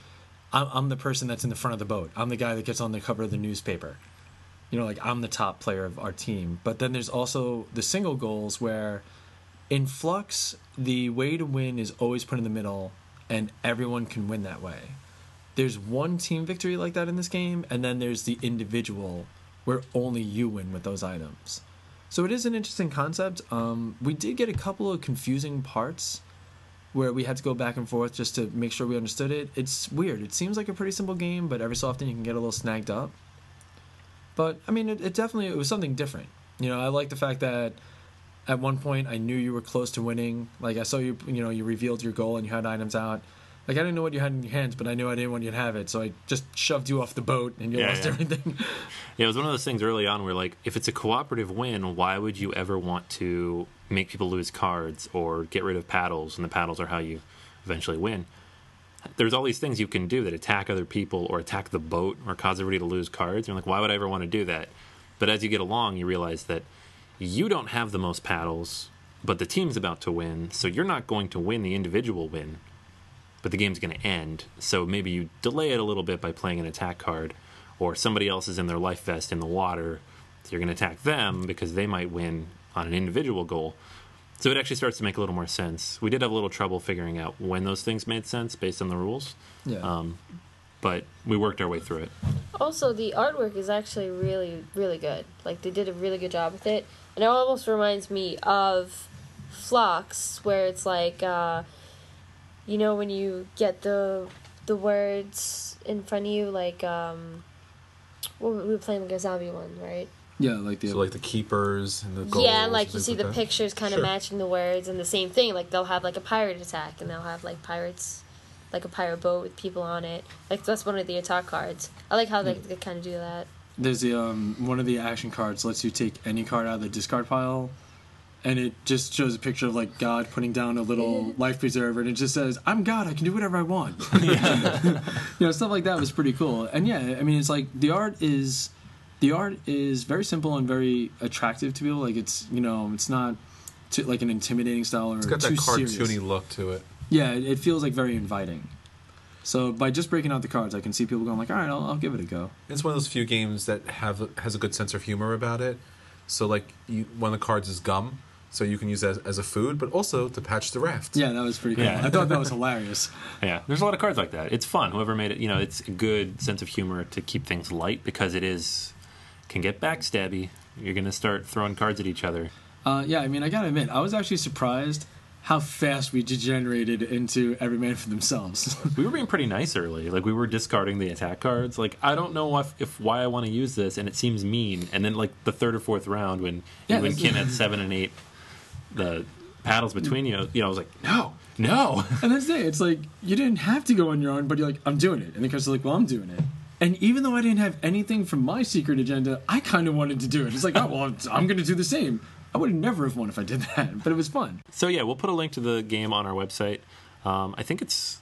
I'm the person that's in the front of the boat. I'm the guy that gets on the cover of the newspaper. You know, like, I'm the top player of our team. But then there's also the single goals, where in Flux, the way to win is always put in the middle, and everyone can win that way. There's one team victory like that in this game, and then there's the individual, where only you win with those items. So it is an interesting concept. We did get a couple of confusing parts where we had to go back and forth just to make sure we understood it. It's weird. It seems like a pretty simple game, but every so often you can get a little snagged up. But, I mean, it definitely, it was something different. You know, I like the fact that at one point I knew you were close to winning. Like, I saw you, you know, you revealed your goal and you had items out. Like, I didn't know what you had in your hands, but I knew I didn't want you to have it, so I just shoved you off the boat and you lost everything. Yeah, it was one of those things early on where, like, if it's a cooperative win, why would you ever want to make people lose cards or get rid of paddles, and the paddles are how you eventually win? There's all these things you can do that attack other people or attack the boat or cause everybody to lose cards. You're like, why would I ever want to do that? But as you get along, you realize that you don't have the most paddles, but the team's about to win, so you're not going to win the individual win, but the game's going to end, so maybe you delay it a little bit by playing an attack card, or somebody else is in their life vest in the water, so you're going to attack them because they might win on an individual goal. So it actually starts to make a little more sense. We did have a little trouble figuring out when those things made sense based on the rules, but we worked our way through it. Also, the artwork is actually really, really good. Like, they did a really good job with it, and it almost reminds me of Flux, where it's like... you know, when you get the words in front of you, like, we were playing like a zombie one, right? Yeah, like the keepers and the goals. Yeah, like you see the pictures kind of matching the words, and the same thing. Like, they'll have like a pirate attack, and they'll have like pirates, like a pirate boat with people on it. Like, that's one of the attack cards. I like how they kind of do that. There's the one of the action cards lets you take any card out of the discard pile. And it just shows a picture of, like, God putting down a little life preserver, and it just says, I'm God, I can do whatever I want. You know, stuff like that was pretty cool. And, yeah, I mean, it's like, the art is very simple and very attractive to people. Like, it's, you know, it's not, like, an intimidating style or too serious. It's got that cartoony look to it. Yeah, it feels, like, very inviting. So by just breaking out the cards, I can see people going, like, all right, I'll give it a go. It's one of those few games that has a good sense of humor about it. So, like, one of the cards is gum. So you can use that as a food, but also to patch the raft. Yeah, that was pretty cool. Yeah. I thought that was hilarious. Yeah, there's a lot of cards like that. It's fun. Whoever made it, you know, it's a good sense of humor to keep things light, because it is can get backstabby. You're going to start throwing cards at each other. Yeah, I mean, I got to admit, I was actually surprised how fast we degenerated into every man for themselves. We were being pretty nice early. Like, we were discarding the attack cards. Like, I don't know if why I want to use this, and it seems mean. And then, like, the third or fourth round when Ken had 7 and 8... the paddles between you know, I was like, no. And that's it. It's like, you didn't have to go on your own, but you're like, I'm doing it. And the coach is like, well, I'm doing it. And even though I didn't have anything from my secret agenda, I kind of wanted to do it. It's like, oh, well, I'm going to do the same. I would never have won if I did that, but it was fun. So, yeah, we'll put a link to the game on our website. I think it's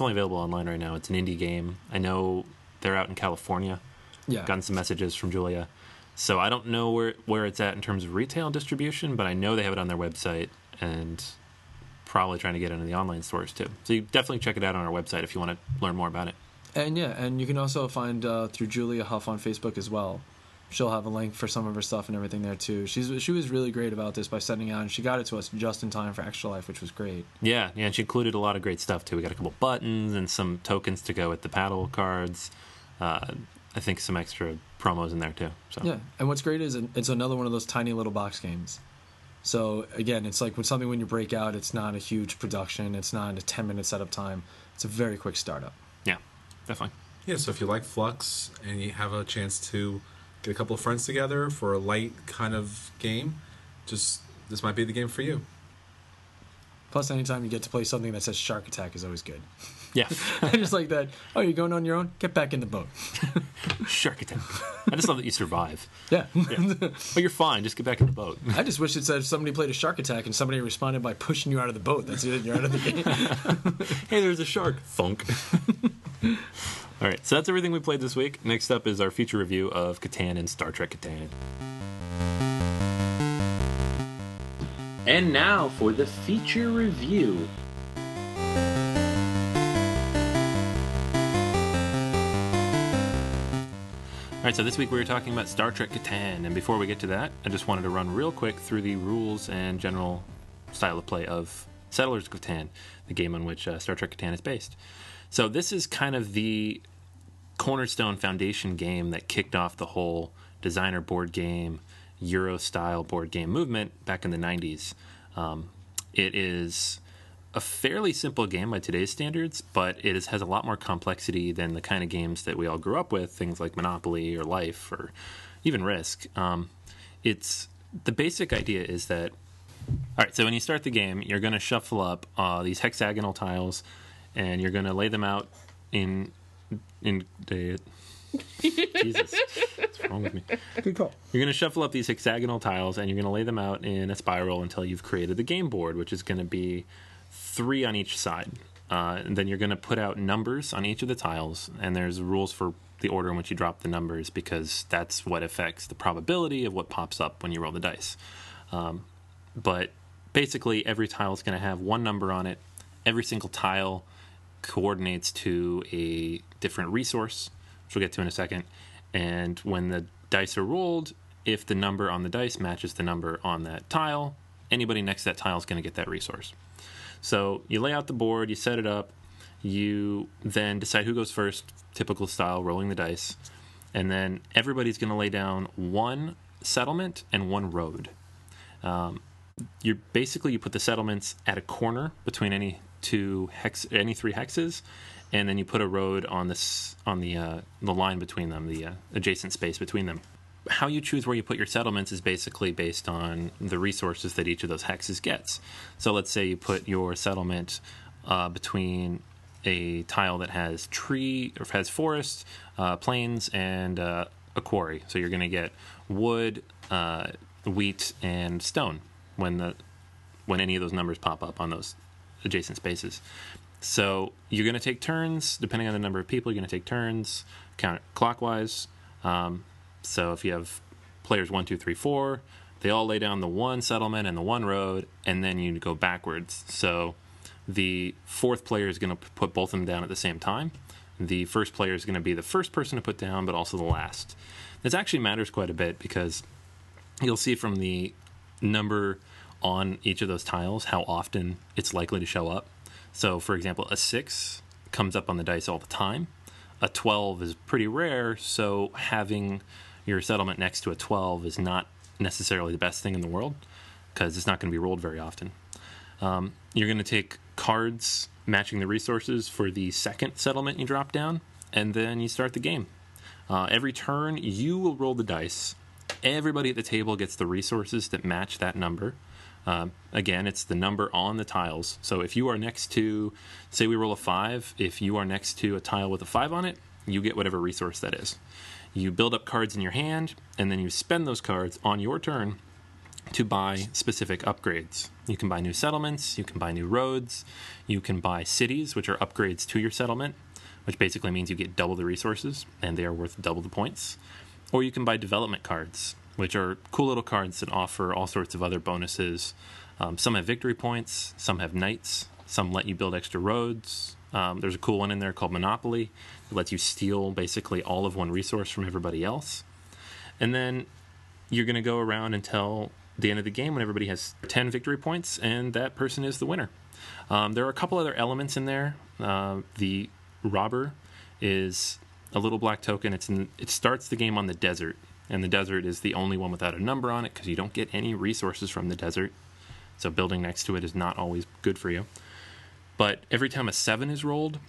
only available online right now. It's an indie game. I know they're out in California. Yeah. Gotten some messages from Julia. So I don't know where it's at in terms of retail distribution, but I know they have it on their website and probably trying to get into the online stores too. So you definitely check it out on our website if you want to learn more about it. And yeah, and you can also find through Julia Huff on Facebook as well. She'll have a link for some of her stuff and everything there too. She was really great about this by sending out, and she got it to us just in time for Extra Life, which was great. Yeah, yeah, and she included a lot of great stuff too. We got a couple buttons and some tokens to go with the paddle cards. I think some extra promos in there too. So yeah, and what's great is it's another one of those tiny little box games. So again, it's like when you break out, it's not a huge production. It's not a 10-minute setup time. It's a very quick startup. Yeah, definitely. Yeah, so if you like Flux and you have a chance to get a couple of friends together for a light kind of game, this might be the game for you. Plus, anytime you get to play something that says Shark Attack is always good. Yeah. I just like that. Oh, you're going on your own? Get back in the boat. Shark Attack. I just love that you survive. Yeah. But you're fine. Just get back in the boat. I just wish it said somebody played a Shark Attack and somebody responded by pushing you out of the boat. That's it. You're out of the game. Hey, there's a shark. Funk. All right. So that's everything we played this week. Next up is our feature review of Catan and Star Trek Catan. And now for the feature review. Alright, so this week we were talking about Star Trek Catan, and before we get to that, I just wanted to run real quick through the rules and general style of play of Settlers of Catan, the game on which Star Trek Catan is based. So this is kind of the cornerstone foundation game that kicked off the whole designer board game, Euro-style board game movement back in the 90s. It is a fairly simple game by today's standards, but it has a lot more complexity than the kind of games that we all grew up with, things like Monopoly or Life or even Risk. The basic idea is that, all right, so when you start the game, you're going to shuffle up these hexagonal tiles, and you're going to lay them out in Jesus, what's wrong with me? Good call. You're going to shuffle up these hexagonal tiles, and you're going to lay them out in a spiral until you've created the game board, which is going to be 3 on each side, and then you're going to put out numbers on each of the tiles, and there's rules for the order in which you drop the numbers, because that's what affects the probability of what pops up when you roll the dice. But basically every tile is going to have one number on it. Every single tile coordinates to a different resource, which we'll get to in a second, and when the dice are rolled, if the number on the dice matches the number on that tile, anybody next to that tile is going to get that resource. So you lay out the board, you set it up, you then decide who goes first, typical style, rolling the dice, and then everybody's going to lay down one settlement and one road. You put the settlements at a corner between any 3 hexes, and then you put a road on the line between them, the adjacent space between them. How you choose where you put your settlements is basically based on the resources that each of those hexes gets. So let's say you put your settlement between a tile that has forest, plains, and a quarry. So you're going to get wood, wheat, and stone when any of those numbers pop up on those adjacent spaces. So you're going to take turns, depending on the number of people. You're going to take turns, count clockwise. So if you have players 1, 2, 3, 4, they all lay down the one settlement and the one road, and then you go backwards. So the 4th player is going to put both of them down at the same time. The 1st player is going to be the 1st person to put down, but also the last. This actually matters quite a bit, because you'll see from the number on each of those tiles how often it's likely to show up. So, for example, a 6 comes up on the dice all the time. A 12 is pretty rare, so having your settlement next to a 12 is not necessarily the best thing in the world, because it's not going to be rolled very often. You're going to take cards matching the resources for the 2nd settlement you drop down, and then you start the game. Every turn, you will roll the dice. Everybody at the table gets the resources that match that number. Again, it's the number on the tiles. So if you are next to, say we roll a 5, if you are next to a tile with a 5 on it, you get whatever resource that is. You build up cards in your hand, and then you spend those cards on your turn to buy specific upgrades. You can buy new settlements, you can buy new roads, you can buy cities, which are upgrades to your settlement, which basically means you get double the resources, and they are worth double the points. Or you can buy development cards, which are cool little cards that offer all sorts of other bonuses. Some have victory points, some have knights, some let you build extra roads, There's a cool one in there called Monopoly. It lets you steal basically all of one resource from everybody else. And then you're going to go around until the end of the game when everybody has 10 victory points, and that person is the winner. There are a couple other elements in there. The robber is a little black token. It starts the game on the desert, and the desert is the only one without a number on it because you don't get any resources from the desert. So building next to it is not always good for you. But every time a 7 is rolled,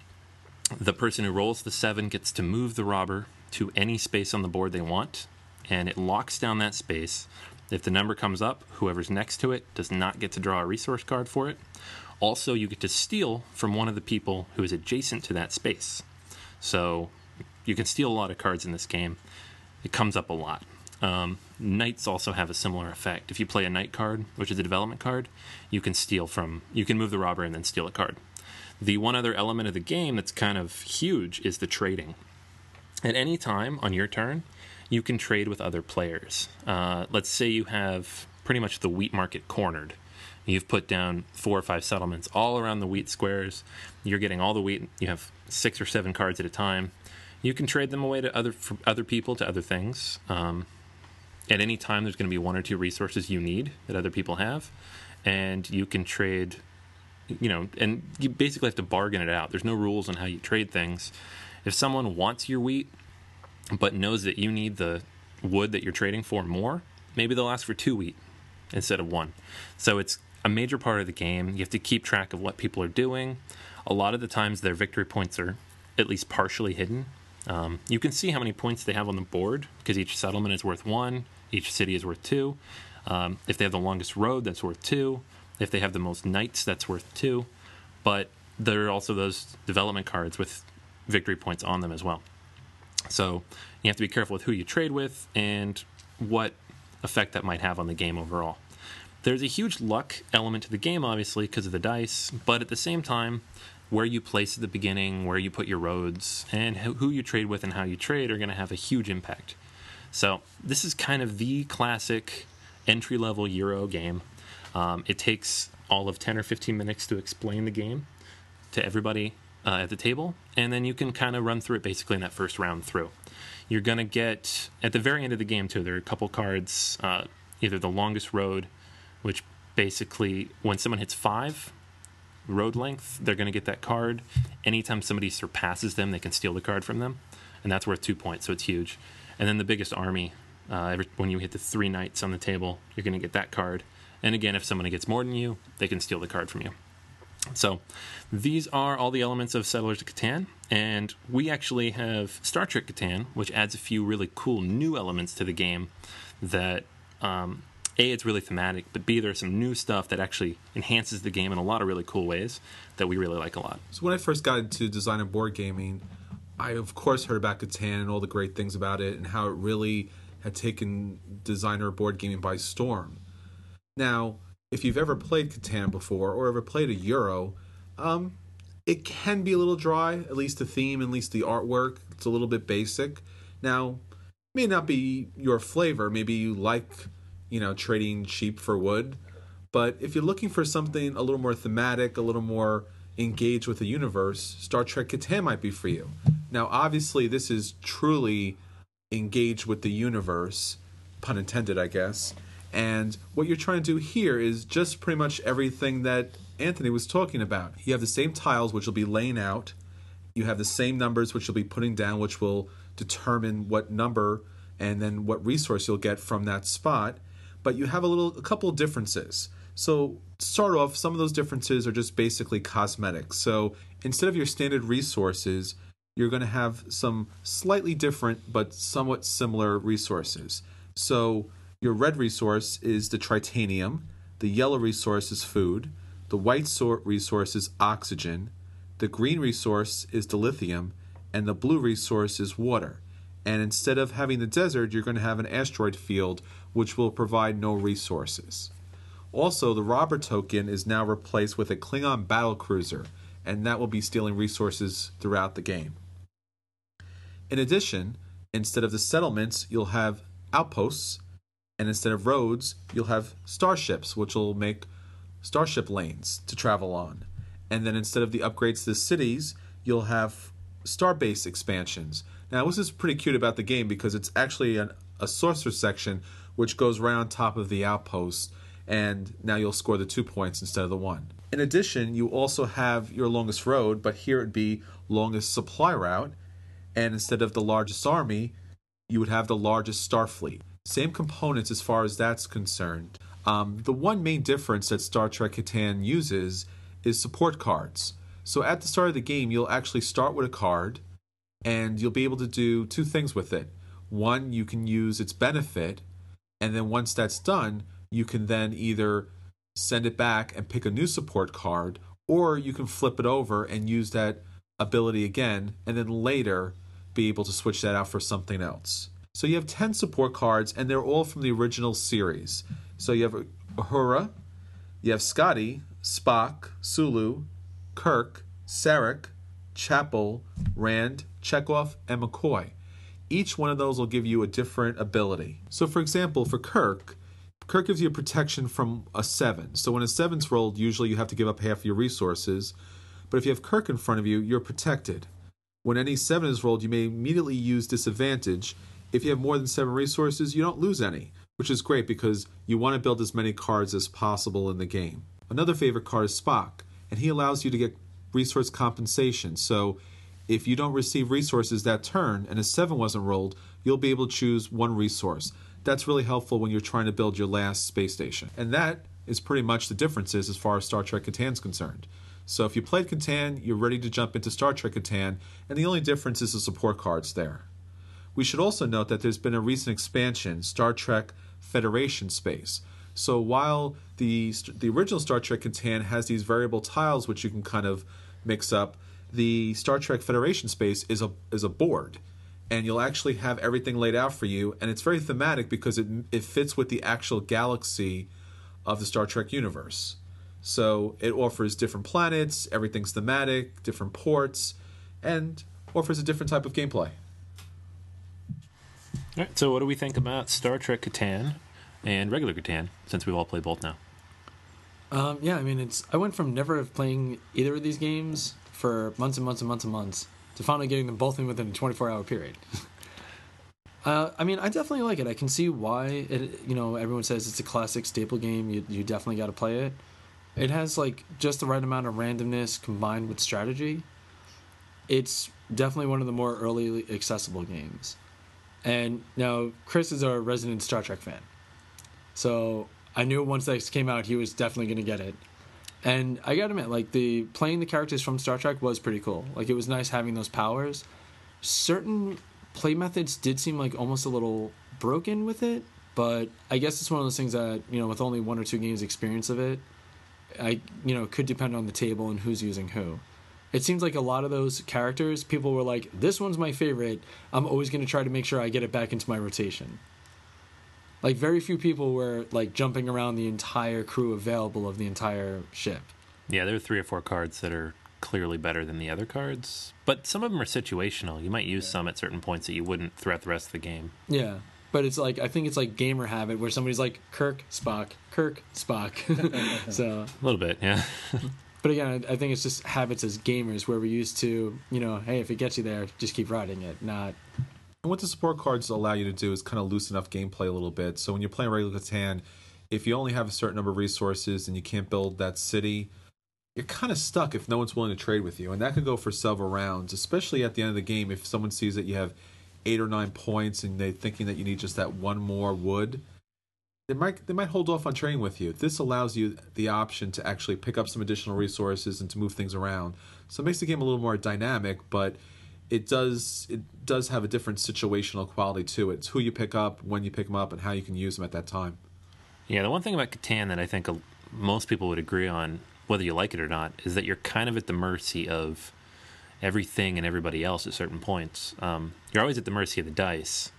the person who rolls the 7 gets to move the robber to any space on the board they want, and it locks down that space. If the number comes up, whoever's next to it does not get to draw a resource card for it. Also, you get to steal from one of the people who is adjacent to that space. So you can steal a lot of cards in this game. It comes up a lot. Knights also have a similar effect. If you play a knight card, which is a development card, you can move the robber and then steal a card. The one other element of the game that's kind of huge is the trading. At any time on your turn, you can trade with other players. Let's say you have pretty much the wheat market cornered. You've put down 4 or 5 settlements all around the wheat squares. You're getting all the wheat. You have 6 or 7 cards at a time. You can trade them away to other people, to other things. At any time, there's going to be 1 or 2 resources you need that other people have, and you can trade, and you basically have to bargain it out. There's no rules on how you trade things. If someone wants your wheat but knows that you need the wood that you're trading for more, maybe they'll ask for 2 wheat instead of 1. So it's a major part of the game. You have to keep track of what people are doing. A lot of the times, their victory points are at least partially hidden. You can see how many points they have on the board because each settlement is worth 1, each city is worth 2. If they have the longest road, that's worth 2. If they have the most knights, that's worth 2. But there are also those development cards with victory points on them as well. So you have to be careful with who you trade with and what effect that might have on the game overall. There's a huge luck element to the game, obviously, because of the dice, but at the same time, where you place at the beginning, where you put your roads, and who you trade with and how you trade are going to have a huge impact. So this is kind of the classic entry-level Euro game. It takes all of 10 or 15 minutes to explain the game to everybody at the table, and then you can kind of run through it basically in that first round through. You're going to get, at the very end of the game too, there are a couple cards, either the longest road, which basically when someone hits 5, road length, they're going to get that card. Anytime somebody surpasses them, they can steal the card from them, and that's worth 2 points, so it's huge. And then the biggest army, when you hit the 3 knights on the table, you're going to get that card. And again, if somebody gets more than you, they can steal the card from you. So these are all the elements of Settlers of Catan, and we actually have Star Trek Catan, which adds a few really cool new elements to the game that A, it's really thematic, but B, there's some new stuff that actually enhances the game in a lot of really cool ways that we really like a lot. So when I first got into design and board gaming, I, of course, heard about Catan and all the great things about it and how it really had taken designer board gaming by storm. Now, if you've ever played Catan before or ever played a Euro, it can be a little dry, at least the theme, at least the artwork. It's a little bit basic. Now, it may not be your flavor. Maybe you like trading sheep for wood. But if you're looking for something a little more thematic, a little more engaged with the universe, Star Trek Catan might be for you. Now, obviously, this is truly engaged with the universe, pun intended, I guess. And what you're trying to do here is just pretty much everything that Anthony was talking about. You have the same tiles, which will be laying out. You have the same numbers, which you'll be putting down, which will determine what number and then what resource you'll get from that spot. But you have a couple of differences. So to start off, some of those differences are just basically cosmetic. So instead of your standard resources, you're going to have some slightly different but somewhat similar resources. So your red resource is the tritanium. The yellow resource is food. The white resource is oxygen. The green resource is the lithium. And the blue resource is water. And instead of having the desert, you're going to have an asteroid field, which will provide no resources. Also, the robber token is now replaced with a Klingon battlecruiser, and that will be stealing resources throughout the game. In addition, instead of the settlements, you'll have outposts, and instead of roads, you'll have starships, which will make starship lanes to travel on. And then instead of the upgrades to the cities, you'll have star-based expansions. Now, this is pretty cute about the game because it's actually a sorcerer section which goes right on top of the outpost, and now you'll score the 2 points instead of the 1. In addition, you also have your longest road, but here it would be longest supply route, and instead of the largest army, you would have the largest star fleet. Same components as far as that's concerned. The one main difference that Star Trek Catan uses is support cards. So at the start of the game, you'll actually start with a card, and you'll be able to do two things with it. One, you can use its benefit, and then once that's done, you can then either send it back and pick a new support card, or you can flip it over and use that ability again, and then later be able to switch that out for something else. So you have 10 support cards, and they're all from the original series. So you have Uhura, you have Scotty, Spock, Sulu, Kirk, Sarek, Chapel, Rand, Chekhov, and McCoy. Each one of those will give you a different ability. So for example, for Kirk gives you protection from a 7. So when a 7's rolled, usually you have to give up half your resources. But if you have Kirk in front of you, you're protected. When any 7 is rolled, you may immediately use disadvantage. If you have more than 7 resources, you don't lose any, which is great because you want to build as many cards as possible in the game. Another favorite card is Spock, and he allows you to get resource compensation. So if you don't receive resources that turn and a 7 wasn't rolled, you'll be able to choose one resource. That's really helpful when you're trying to build your last space station. And that is pretty much the differences as far as Star Trek Catan's concerned. So if you played Catan, you're ready to jump into Star Trek Catan, and the only difference is the support cards there. We should also note that there's been a recent expansion, Star Trek Federation Space. So while the original Star Trek Catan has these variable tiles which you can kind of mix up, the Star Trek Federation Space is a board. And you'll actually have everything laid out for you, and it's very thematic because it fits with the actual galaxy of the Star Trek universe. So it offers different planets, everything's thematic, different ports, and offers a different type of gameplay. All right, so what do we think about Star Trek Catan and regular Catan, since we've all played both now? Yeah, I mean, I went from never playing either of these games for months and months and months and months, to finally getting them both in within a 24-hour period. I mean, I definitely like it. I can see why it. You know, everyone says it's a classic staple game. You definitely got to play it. It has like just the right amount of randomness combined with strategy. It's definitely one of the more early accessible games. And now Chris is our resident Star Trek fan, so I knew once that came out, he was definitely going to get it. And I gotta admit, like, playing the characters from Star Trek was pretty cool. Like, it was nice having those powers. Certain play methods did seem, like, almost a little broken with it, but I guess it's one of those things that, you know, with only 1 or 2 games experience of it, it could depend on the table and who's using who. It seems like a lot of those characters, people were like, this one's my favorite, I'm always going to try to make sure I get it back into my rotation. Like, very few people were, like, jumping around the entire crew available of the entire ship. Yeah, there are 3 or 4 cards that are clearly better than the other cards. But some of them are situational. You might use some at certain points that you wouldn't throughout the rest of the game. Yeah, but it's like, I think it's like gamer habit where somebody's like, Kirk, Spock, Kirk, Spock. So a little bit, yeah. But again, I think it's just habits as gamers where we're used to, you know, hey, if it gets you there, just keep riding it, not... And what the support cards allow you to do is kind of loosen up gameplay a little bit. So when you're playing regular Catan, if you only have a certain number of resources and you can't build that city, you're kind of stuck if no one's willing to trade with you. And that can go for several rounds, especially at the end of the game if someone sees that you have 8 or 9 points and they're thinking that you need just that one more wood. They might hold off on trading with you. This allows you the option to actually pick up some additional resources and to move things around. So it makes the game a little more dynamic, but... It does have a different situational quality to it. It's who you pick up, when you pick them up, and how you can use them at that time. Yeah, the one thing about Catan that I think most people would agree on, whether you like it or not, is that you're kind of at the mercy of everything and everybody else at certain points. You're always at the mercy of the dice.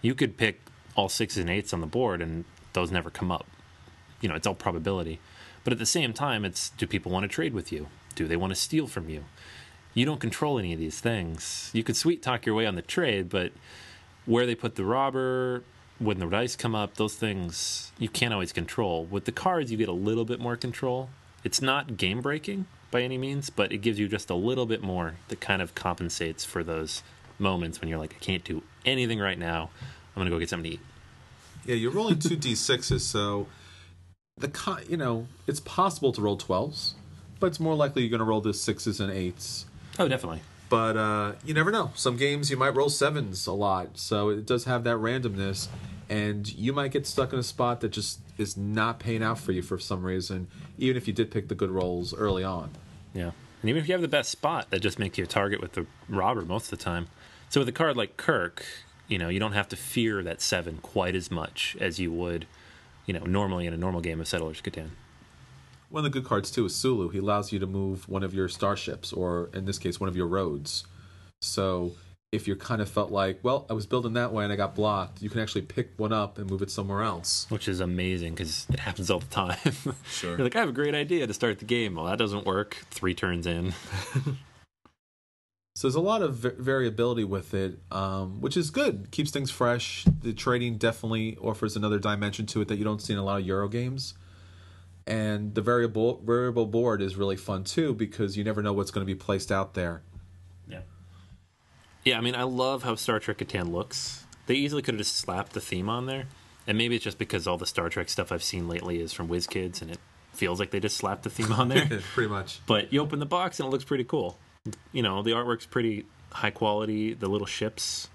You could pick all 6s and 8s on the board, and those never come up. You know, it's all probability. But at the same time, it's, do people want to trade with you? Do they want to steal from you? You don't control any of these things. You could sweet-talk your way on the trade, but where they put the robber, when the dice come up, those things you can't always control. With the cards, you get a little bit more control. It's not game-breaking, by any means, but it gives you just a little bit more that kind of compensates for those moments when you're like, I can't do anything right now. I'm going to go get something to eat. Yeah, you're rolling two d6s, so you know, it's possible to roll 12s, but it's more likely you're going to roll the 6s and 8s. Oh, definitely. But you never know. Some games you might roll 7s a lot, so it does have that randomness, and you might get stuck in a spot that just is not paying out for you for some reason, even if you did pick the good rolls early on. Yeah, and even if you have the best spot, that just makes you a target with the robber most of the time. So with a card like Kirk, you know, you don't have to fear that 7 quite as much as you would, you know, normally in a normal game of Settlers of Catan. One of the good cards, too, is Sulu. He allows you to move one of your starships, or in this case, one of your roads. So if you kind of felt like, well, I was building that way and I got blocked, you can actually pick one up and move it somewhere else. Which is amazing, because it happens all the time. Sure. You're like, I have a great idea to start the game. Well, that doesn't work 3 turns in. So there's a lot of variability with it, which is good. Keeps things fresh. The trading definitely offers another dimension to it that you don't see in a lot of Euro games. And the variable board is really fun, too, because you never know what's going to be placed out there. Yeah. Yeah, I mean, I love how Star Trek Catan looks. They easily could have just slapped the theme on there. And maybe it's just because all the Star Trek stuff I've seen lately is from WizKids, and it feels like they just slapped the theme on there. Pretty much. But you open the box, and it looks pretty cool. You know, the artwork's pretty high quality. The little ships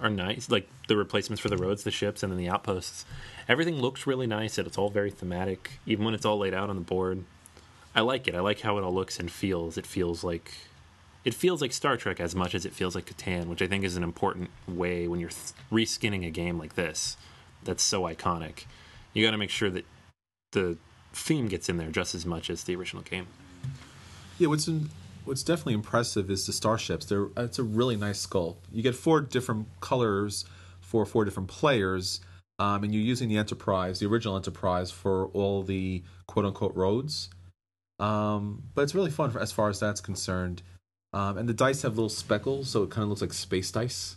are nice, like the replacements for the roads, the ships, and then the outposts. Everything looks really nice, and it's all very thematic, even when it's all laid out on the board. I like it. I like how it all looks and feels. It feels like Star Trek as much as it feels like Catan, which I think is an important way when you're reskinning a game like this that's so iconic. You got to make sure that the theme gets in there just as much as the original game. Yeah, What's definitely impressive is the starships. It's a really nice sculpt. You get 4 different colors for 4 different players, and you're using the Enterprise, the original Enterprise, for all the quote-unquote roads. But it's really fun as far as that's concerned. And the dice have little speckles, so it kind of looks like space dice.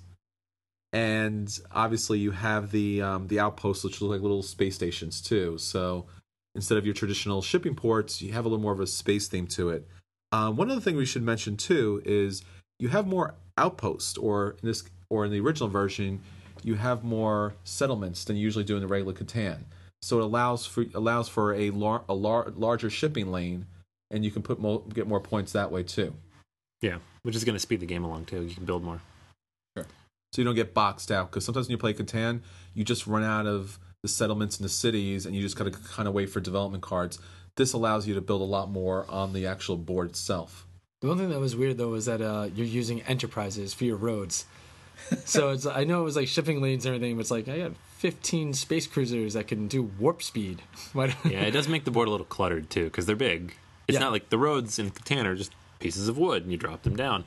And obviously you have the outposts, which look like little space stations too. So instead of your traditional shipping ports, you have a little more of a space theme to it. One other thing we should mention too is you have more outposts, or in the original version, you have more settlements than you usually do in the regular Catan. So it allows for a larger shipping lane, and you can get more points that way too. Yeah, which is going to speed the game along too. You can build more. Sure. So you don't get boxed out, because sometimes when you play Catan, you just run out of the settlements and the cities, and you just got to kind of wait for development cards. This allows you to build a lot more on the actual board itself. The one thing that was weird, though, was that you're using enterprises for your roads. So it's, I know it was like shipping lanes and everything, but it's like, I got 15 space cruisers that can do warp speed. Yeah, it does make the board a little cluttered, too, because they're big. It's not like the roads in Catan are just pieces of wood, and you drop them down.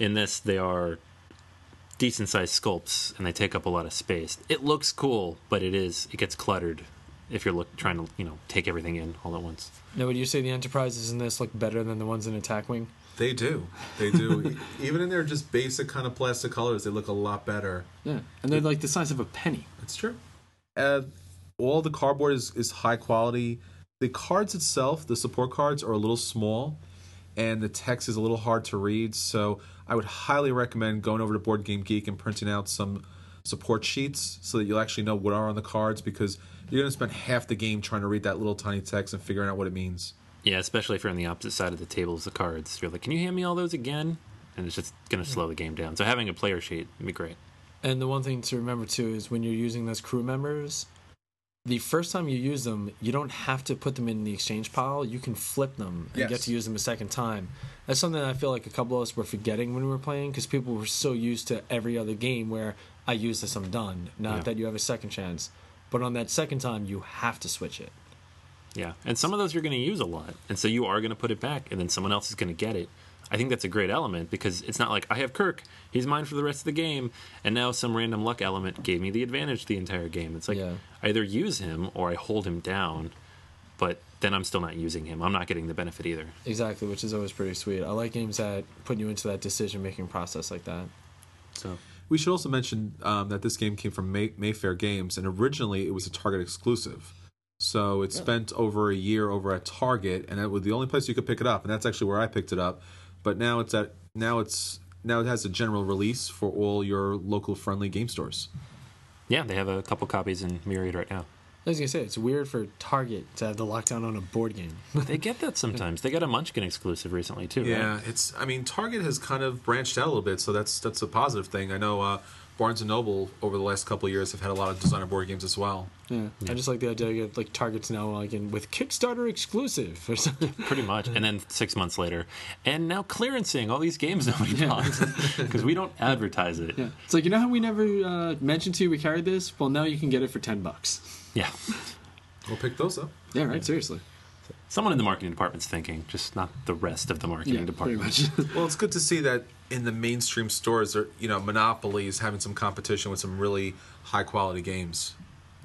In this, they are decent-sized sculpts, and they take up a lot of space. It looks cool, but it gets cluttered if you're trying to, you know, take everything in all at once. Now, would you say the Enterprises in this look better than the ones in Attack Wing? They do. They do. Even in their just basic kind of plastic colors, they look a lot better. Yeah, and they're like the size of a penny. That's true. All the cardboard is high quality. The cards itself, the support cards, are a little small, and the text is a little hard to read, so I would highly recommend going over to Board Game Geek and printing out some support sheets so that you'll actually know what are on the cards, because you're going to spend half the game trying to read that little tiny text and figuring out what it means. Yeah, especially if you're on the opposite side of the table as the cards. You're like, can you hand me all those again? And it's just going to slow the game down. So having a player sheet would be great. And the one thing to remember, too, is when you're using those crew members, the first time you use them, you don't have to put them in the exchange pile. You can flip them and get to use them a second time. That's something that I feel like a couple of us were forgetting when we were playing, because people were so used to every other game where I use this, I'm done. Not that you have a second chance. But on that second time, you have to switch it. Yeah, and some of those you're going to use a lot. And so you are going to put it back, and then someone else is going to get it. I think that's a great element, because it's not like, I have Kirk, he's mine for the rest of the game, and now some random luck element gave me the advantage the entire game. It's like, I either use him or I hold him down, but then I'm still not using him. I'm not getting the benefit either. Exactly, which is always pretty sweet. I like games that put you into that decision-making process like that. So we should also mention that this game came from Mayfair Games, and originally it was a Target exclusive. So it spent over a year over at Target, and it was the only place you could pick it up, and that's actually where I picked it up. But now it's at now it has a general release for all your local friendly game stores. Yeah, they have a couple copies in Myriad right now. I was going to say, it's weird for Target to have the lockdown on a board game. They get that sometimes. They got a Munchkin exclusive recently, too, right? Yeah, it's, I mean, Target has kind of branched out a little bit, so that's a positive thing. I know Barnes & Noble, over the last couple of years, have had a lot of designer board games as well. Yeah, yeah. I just like the idea of like, Target's now like in, with Kickstarter exclusive or something. Pretty much, and then 6 months later. And now clearancing all these games nobody bought, because we don't advertise it. Yeah. It's like, you know how we never mentioned to you we carried this? Well, now you can get it for $10. Yeah. We'll pick those up. Yeah, right, seriously. Someone in the marketing department's thinking, just not the rest of the marketing department. Well, it's good to see that in the mainstream stores, there, you know, Monopoly is having some competition with some really high-quality games.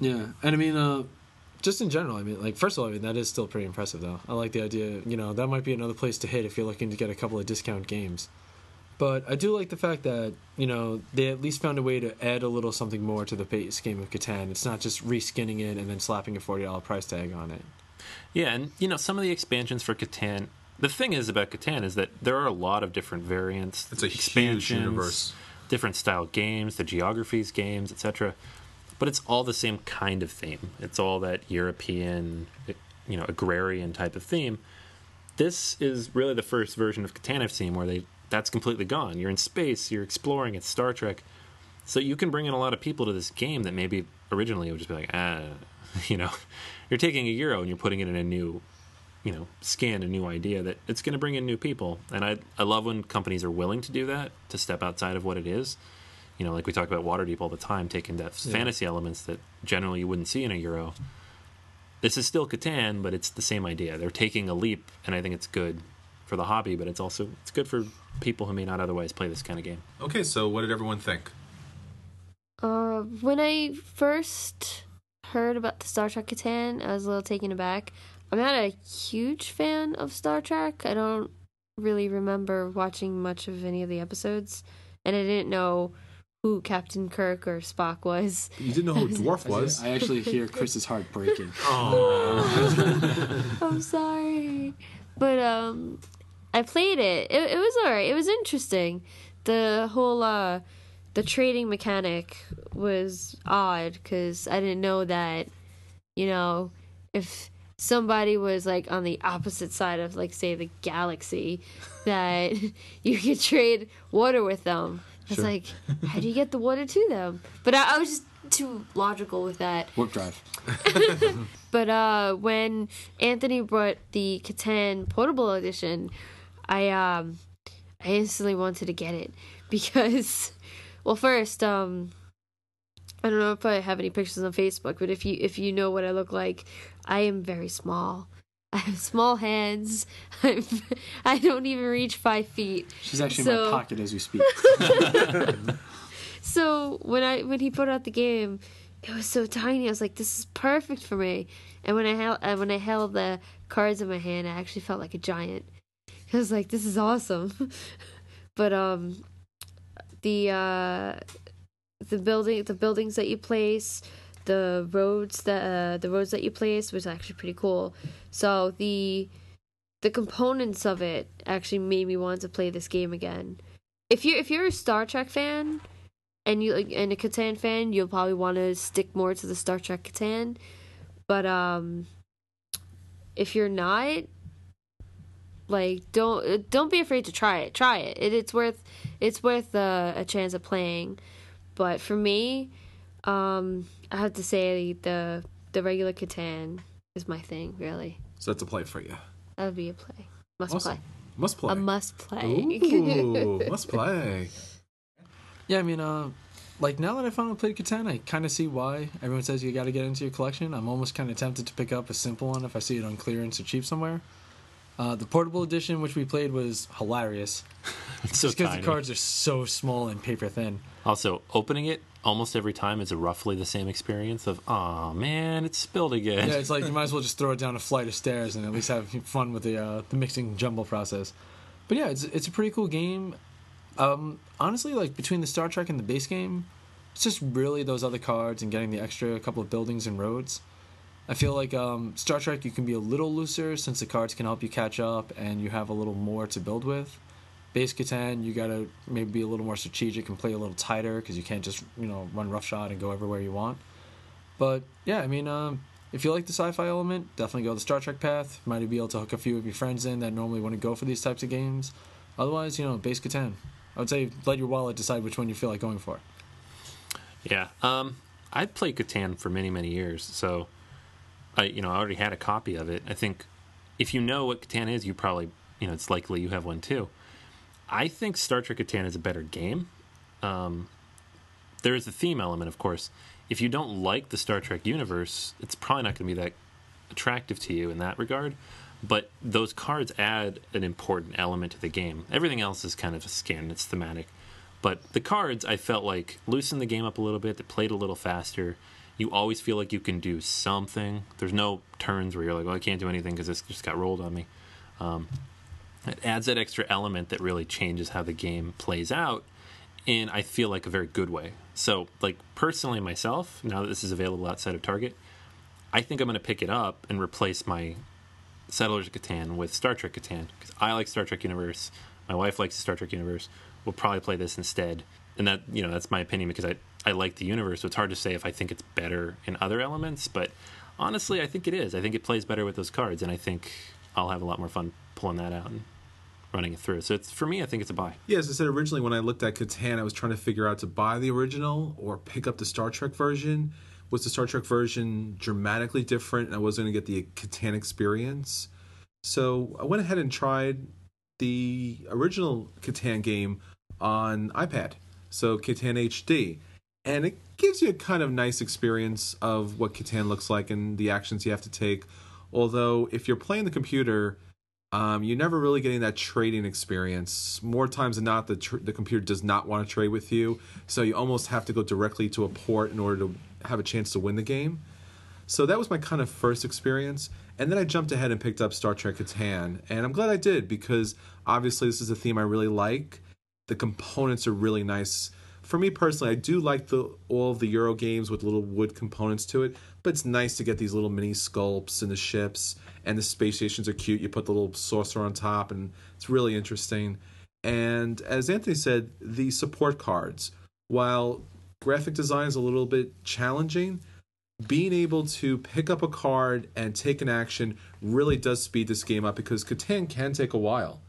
Yeah, and I mean, just in general, I mean, like, first of all, I mean, that is still pretty impressive, though. I like the idea, you know, that might be another place to hit if you're looking to get a couple of discount games. But I do like the fact that, you know, they at least found a way to add a little something more to the base game of Catan. It's not just reskinning it and then slapping a $40 price tag on it. Yeah, and, you know, some of the expansions for Catan... The thing is about Catan is that there are a lot of different variants. It's a huge universe. Different style games, the geographies games, etc. But it's all the same kind of theme. It's all that European, you know, agrarian type of theme. This is really the first version of Catan I've seen where they... That's completely gone. You're in space, you're exploring, it's Star Trek. So you can bring in a lot of people to this game that maybe originally would just be like, you know, you're taking a Euro and you're putting it in a new, you know, skin, a new idea that it's going to bring in new people. And I love when companies are willing to do that, to step outside of what it is. You know, like we talk about Waterdeep all the time, taking that fantasy elements that generally you wouldn't see in a Euro. This is still Catan, but it's the same idea. They're taking a leap, and I think it's good for the hobby, but it's also it's good for people who may not otherwise play this kind of game. Okay, so what did everyone think? When I first heard about the Star Trek Catan, I was a little taken aback. I'm not a huge fan of Star Trek. I don't really remember watching much of any of the episodes, and I didn't know who Captain Kirk or Spock was. You didn't know who Dwarf was? I actually hear Chris's heart breaking. Oh, I'm sorry. But, I played it. It was alright. It was interesting. The whole the trading mechanic was odd because I didn't know that, you know, if somebody was like on the opposite side of like say the galaxy, that you could trade water with them. I was like, how do you get the water to them? But I was just too logical with that. Warp drive. But when Anthony brought the Catan Portable Edition, I instantly wanted to get it because, well, first, I don't know if I have any pictures on Facebook, but if you know what I look like, I am very small. I have small hands. I don't even reach 5 feet. She's actually in my pocket as we speak. So when he put out the game, it was so tiny. I was like, this is perfect for me. And when I held the cards in my hand, I actually felt like a giant. I was like, this is awesome. But the buildings that you place, the roads that you place was actually pretty cool. So the components of it actually made me want to play this game again. If you're a Star Trek fan and a Catan fan, you'll probably want to stick more to the Star Trek Catan. But if you're not, like, don't be afraid to try it. Try it. It's worth a chance of playing. But for me, I have to say the regular Catan is my thing, really. So that's a play for you. That would be a play. Must play. A must play. Ooh, must play. Yeah, I mean, like, now that I finally played Catan, I kind of see why everyone says you got to get into your collection. I'm almost kind of tempted to pick up a simple one if I see it on clearance or cheap somewhere. The portable edition, which we played, was hilarious. It's so tiny. Just because the cards are so small and paper thin. Also, opening it almost every time is roughly the same experience of, oh man, it's spilled again. Yeah, it's like you might as well just throw it down a flight of stairs and at least have fun with the mixing jumble process. But yeah, it's a pretty cool game. Honestly, like, between the Star Trek and the base game, it's just really those other cards and getting the extra couple of buildings and roads. I feel like Star Trek, you can be a little looser since the cards can help you catch up and you have a little more to build with. Base Catan, you got to maybe be a little more strategic and play a little tighter because you can't just, you know, run roughshod and go everywhere you want. But, yeah, I mean, if you like the sci-fi element, definitely go the Star Trek path. You might be able to hook a few of your friends in that normally wouldn't go for these types of games. Otherwise, you know, Base Catan. I would say let your wallet decide which one you feel like going for. Yeah, I played Catan for many, many years, so... I already had a copy of it. I think if you know what Catan is, you probably, you know, it's likely you have one too. I think Star Trek Catan is a better game. There is a theme element, of course. If you don't like the Star Trek universe, it's probably not going to be that attractive to you in that regard. But those cards add an important element to the game. Everything else is kind of a skin. It's thematic. But the cards, I felt like, loosened the game up a little bit. They played a little faster. You always feel like you can do something. There's no turns where you're like, well, I can't do anything because this just got rolled on me. It adds that extra element that really changes how the game plays out in, I feel like, a very good way. So, like, personally myself, now that this is available outside of Target, I think I'm going to pick it up and replace my Settlers of Catan with Star Trek Catan because I like Star Trek Universe. My wife likes the Star Trek Universe. We'll probably play this instead. And that, you know, that's my opinion because I like the universe, so it's hard to say if I think it's better in other elements, but honestly, I think it is. I think it plays better with those cards, and I think I'll have a lot more fun pulling that out and running it through. So it's, for me, I think it's a buy. Yeah, as I said originally, when I looked at Catan, I was trying to figure out to buy the original or pick up the Star Trek version. Was the Star Trek version dramatically different, and I wasn't going to get the Catan experience? So I went ahead and tried the original Catan game on iPad, so Catan HD. And it gives you a kind of nice experience of what Catan looks like and the actions you have to take. Although, if you're playing the computer, you're never really getting that trading experience. More times than not, the computer does not want to trade with you. So you almost have to go directly to a port in order to have a chance to win the game. So that was my kind of first experience. And then I jumped ahead and picked up Star Trek Catan. And I'm glad I did because, obviously, this is a theme I really like. The components are really nice. For me personally, I do like all of the Euro games with little wood components to it, but it's nice to get these little mini sculpts and the ships, and the space stations are cute. You put the little saucer on top, and it's really interesting. And as Anthony said, the support cards, while graphic design is a little bit challenging, being able to pick up a card and take an action really does speed this game up because Catan can take a while.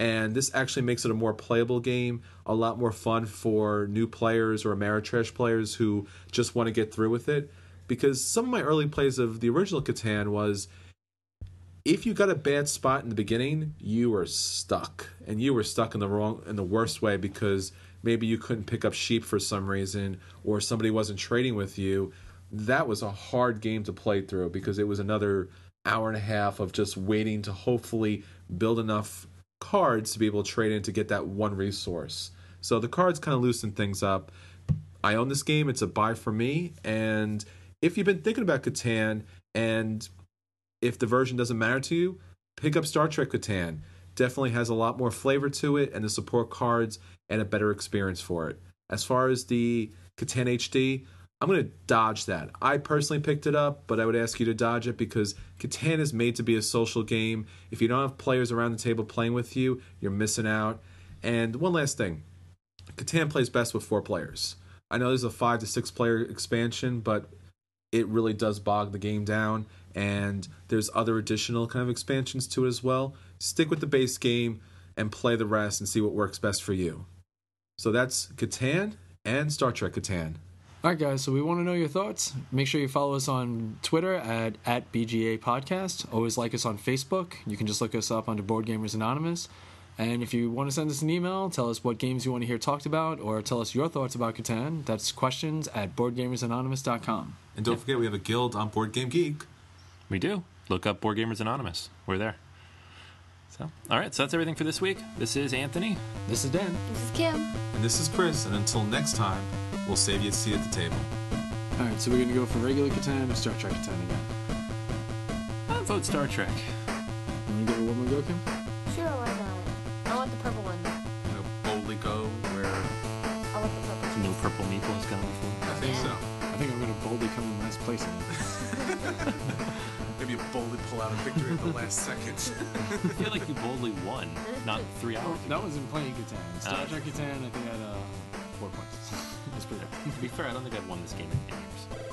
And this actually makes it a more playable game, a lot more fun for new players or Ameritrash players who just want to get through with it. Because some of my early plays of the original Catan was, if you got a bad spot in the beginning, you were stuck. And you were stuck in the worst way because maybe you couldn't pick up sheep for some reason or somebody wasn't trading with you. That was a hard game to play through because it was another hour and a half of just waiting to hopefully build enough cards to be able to trade in to get that one resource. So the cards kind of loosen things up. I own this game. It's a buy for me. And if you've been thinking about Catan and if the version doesn't matter to you, pick up Star Trek Catan. Definitely has a lot more flavor to it and the support cards and a better experience for it. As far as the Catan HD, I'm going to dodge that. I personally picked it up, but I would ask you to dodge it because Catan is made to be a social game. If you don't have players around the table playing with you, you're missing out. And one last thing, Catan plays best with 4 players. I know there's a 5 to 6 player expansion, but it really does bog the game down. And there's other additional kind of expansions to it as well. Stick with the base game and play the rest and see what works best for you. So that's Catan and Star Trek Catan. All right, guys, so we want to know your thoughts. Make sure you follow us on Twitter at BGA Podcast. Always like us on Facebook. You can just look us up under Board Gamers Anonymous. And if you want to send us an email, tell us what games you want to hear talked about or tell us your thoughts about Catan, that's questions@boardgamersanonymous.com. And don't forget, we have a guild on Board Game Geek. We do. Look up Board Gamers Anonymous. We're there. So, all right, so that's everything for this week. This is Anthony. This is Dan. This is Kim. And this is Chris. And until next time, we'll save you a seat at the table. All right, so we're going to go from regular Catan to Star Trek Catan again. I'll vote Star Trek. You want to give it one more go, Kim? Sure, why not? I want the purple one. You know, boldly go where... I want the purple. No purple meatballs coming for me. I think so. I think I'm going to boldly come in last place. Maybe you boldly pull out a victory at the last second. I feel like you boldly won, not 3 hours. That was in playing Catan. Star Trek Catan, I think I had 4 points. That's pretty good. To be fair, I don't think I've won this game in 10 years.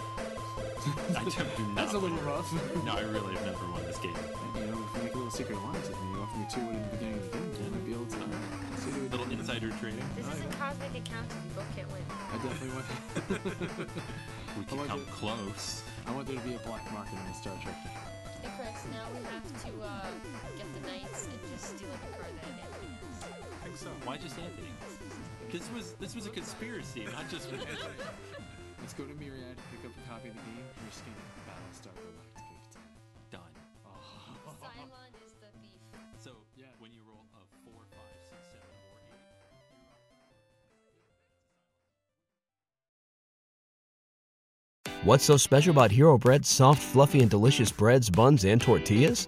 That's a little rough. No, I really have never won this game. You know, if you make a little secret alliance with me, you offer me 2 in the beginning of the game, you might be able to do a little insider trading. This isn't Cosmic Encounter. You both can't win. I definitely want. We can come close. I want there to be a black market in Star Trek. Hey Chris, now we have to get the knights and just steal it for that. I think so. Why just Anthony? This was a conspiracy, not just with Anthony. Let's go to Myriad, pick up a copy of the game, and skin Battlestar Galactica. Done. Oh. Simon is the thief. So, yeah, when you roll a 4, 5, 6, 7, or 8... What's so special about Hero Bread's soft, fluffy, and delicious breads, buns, and tortillas?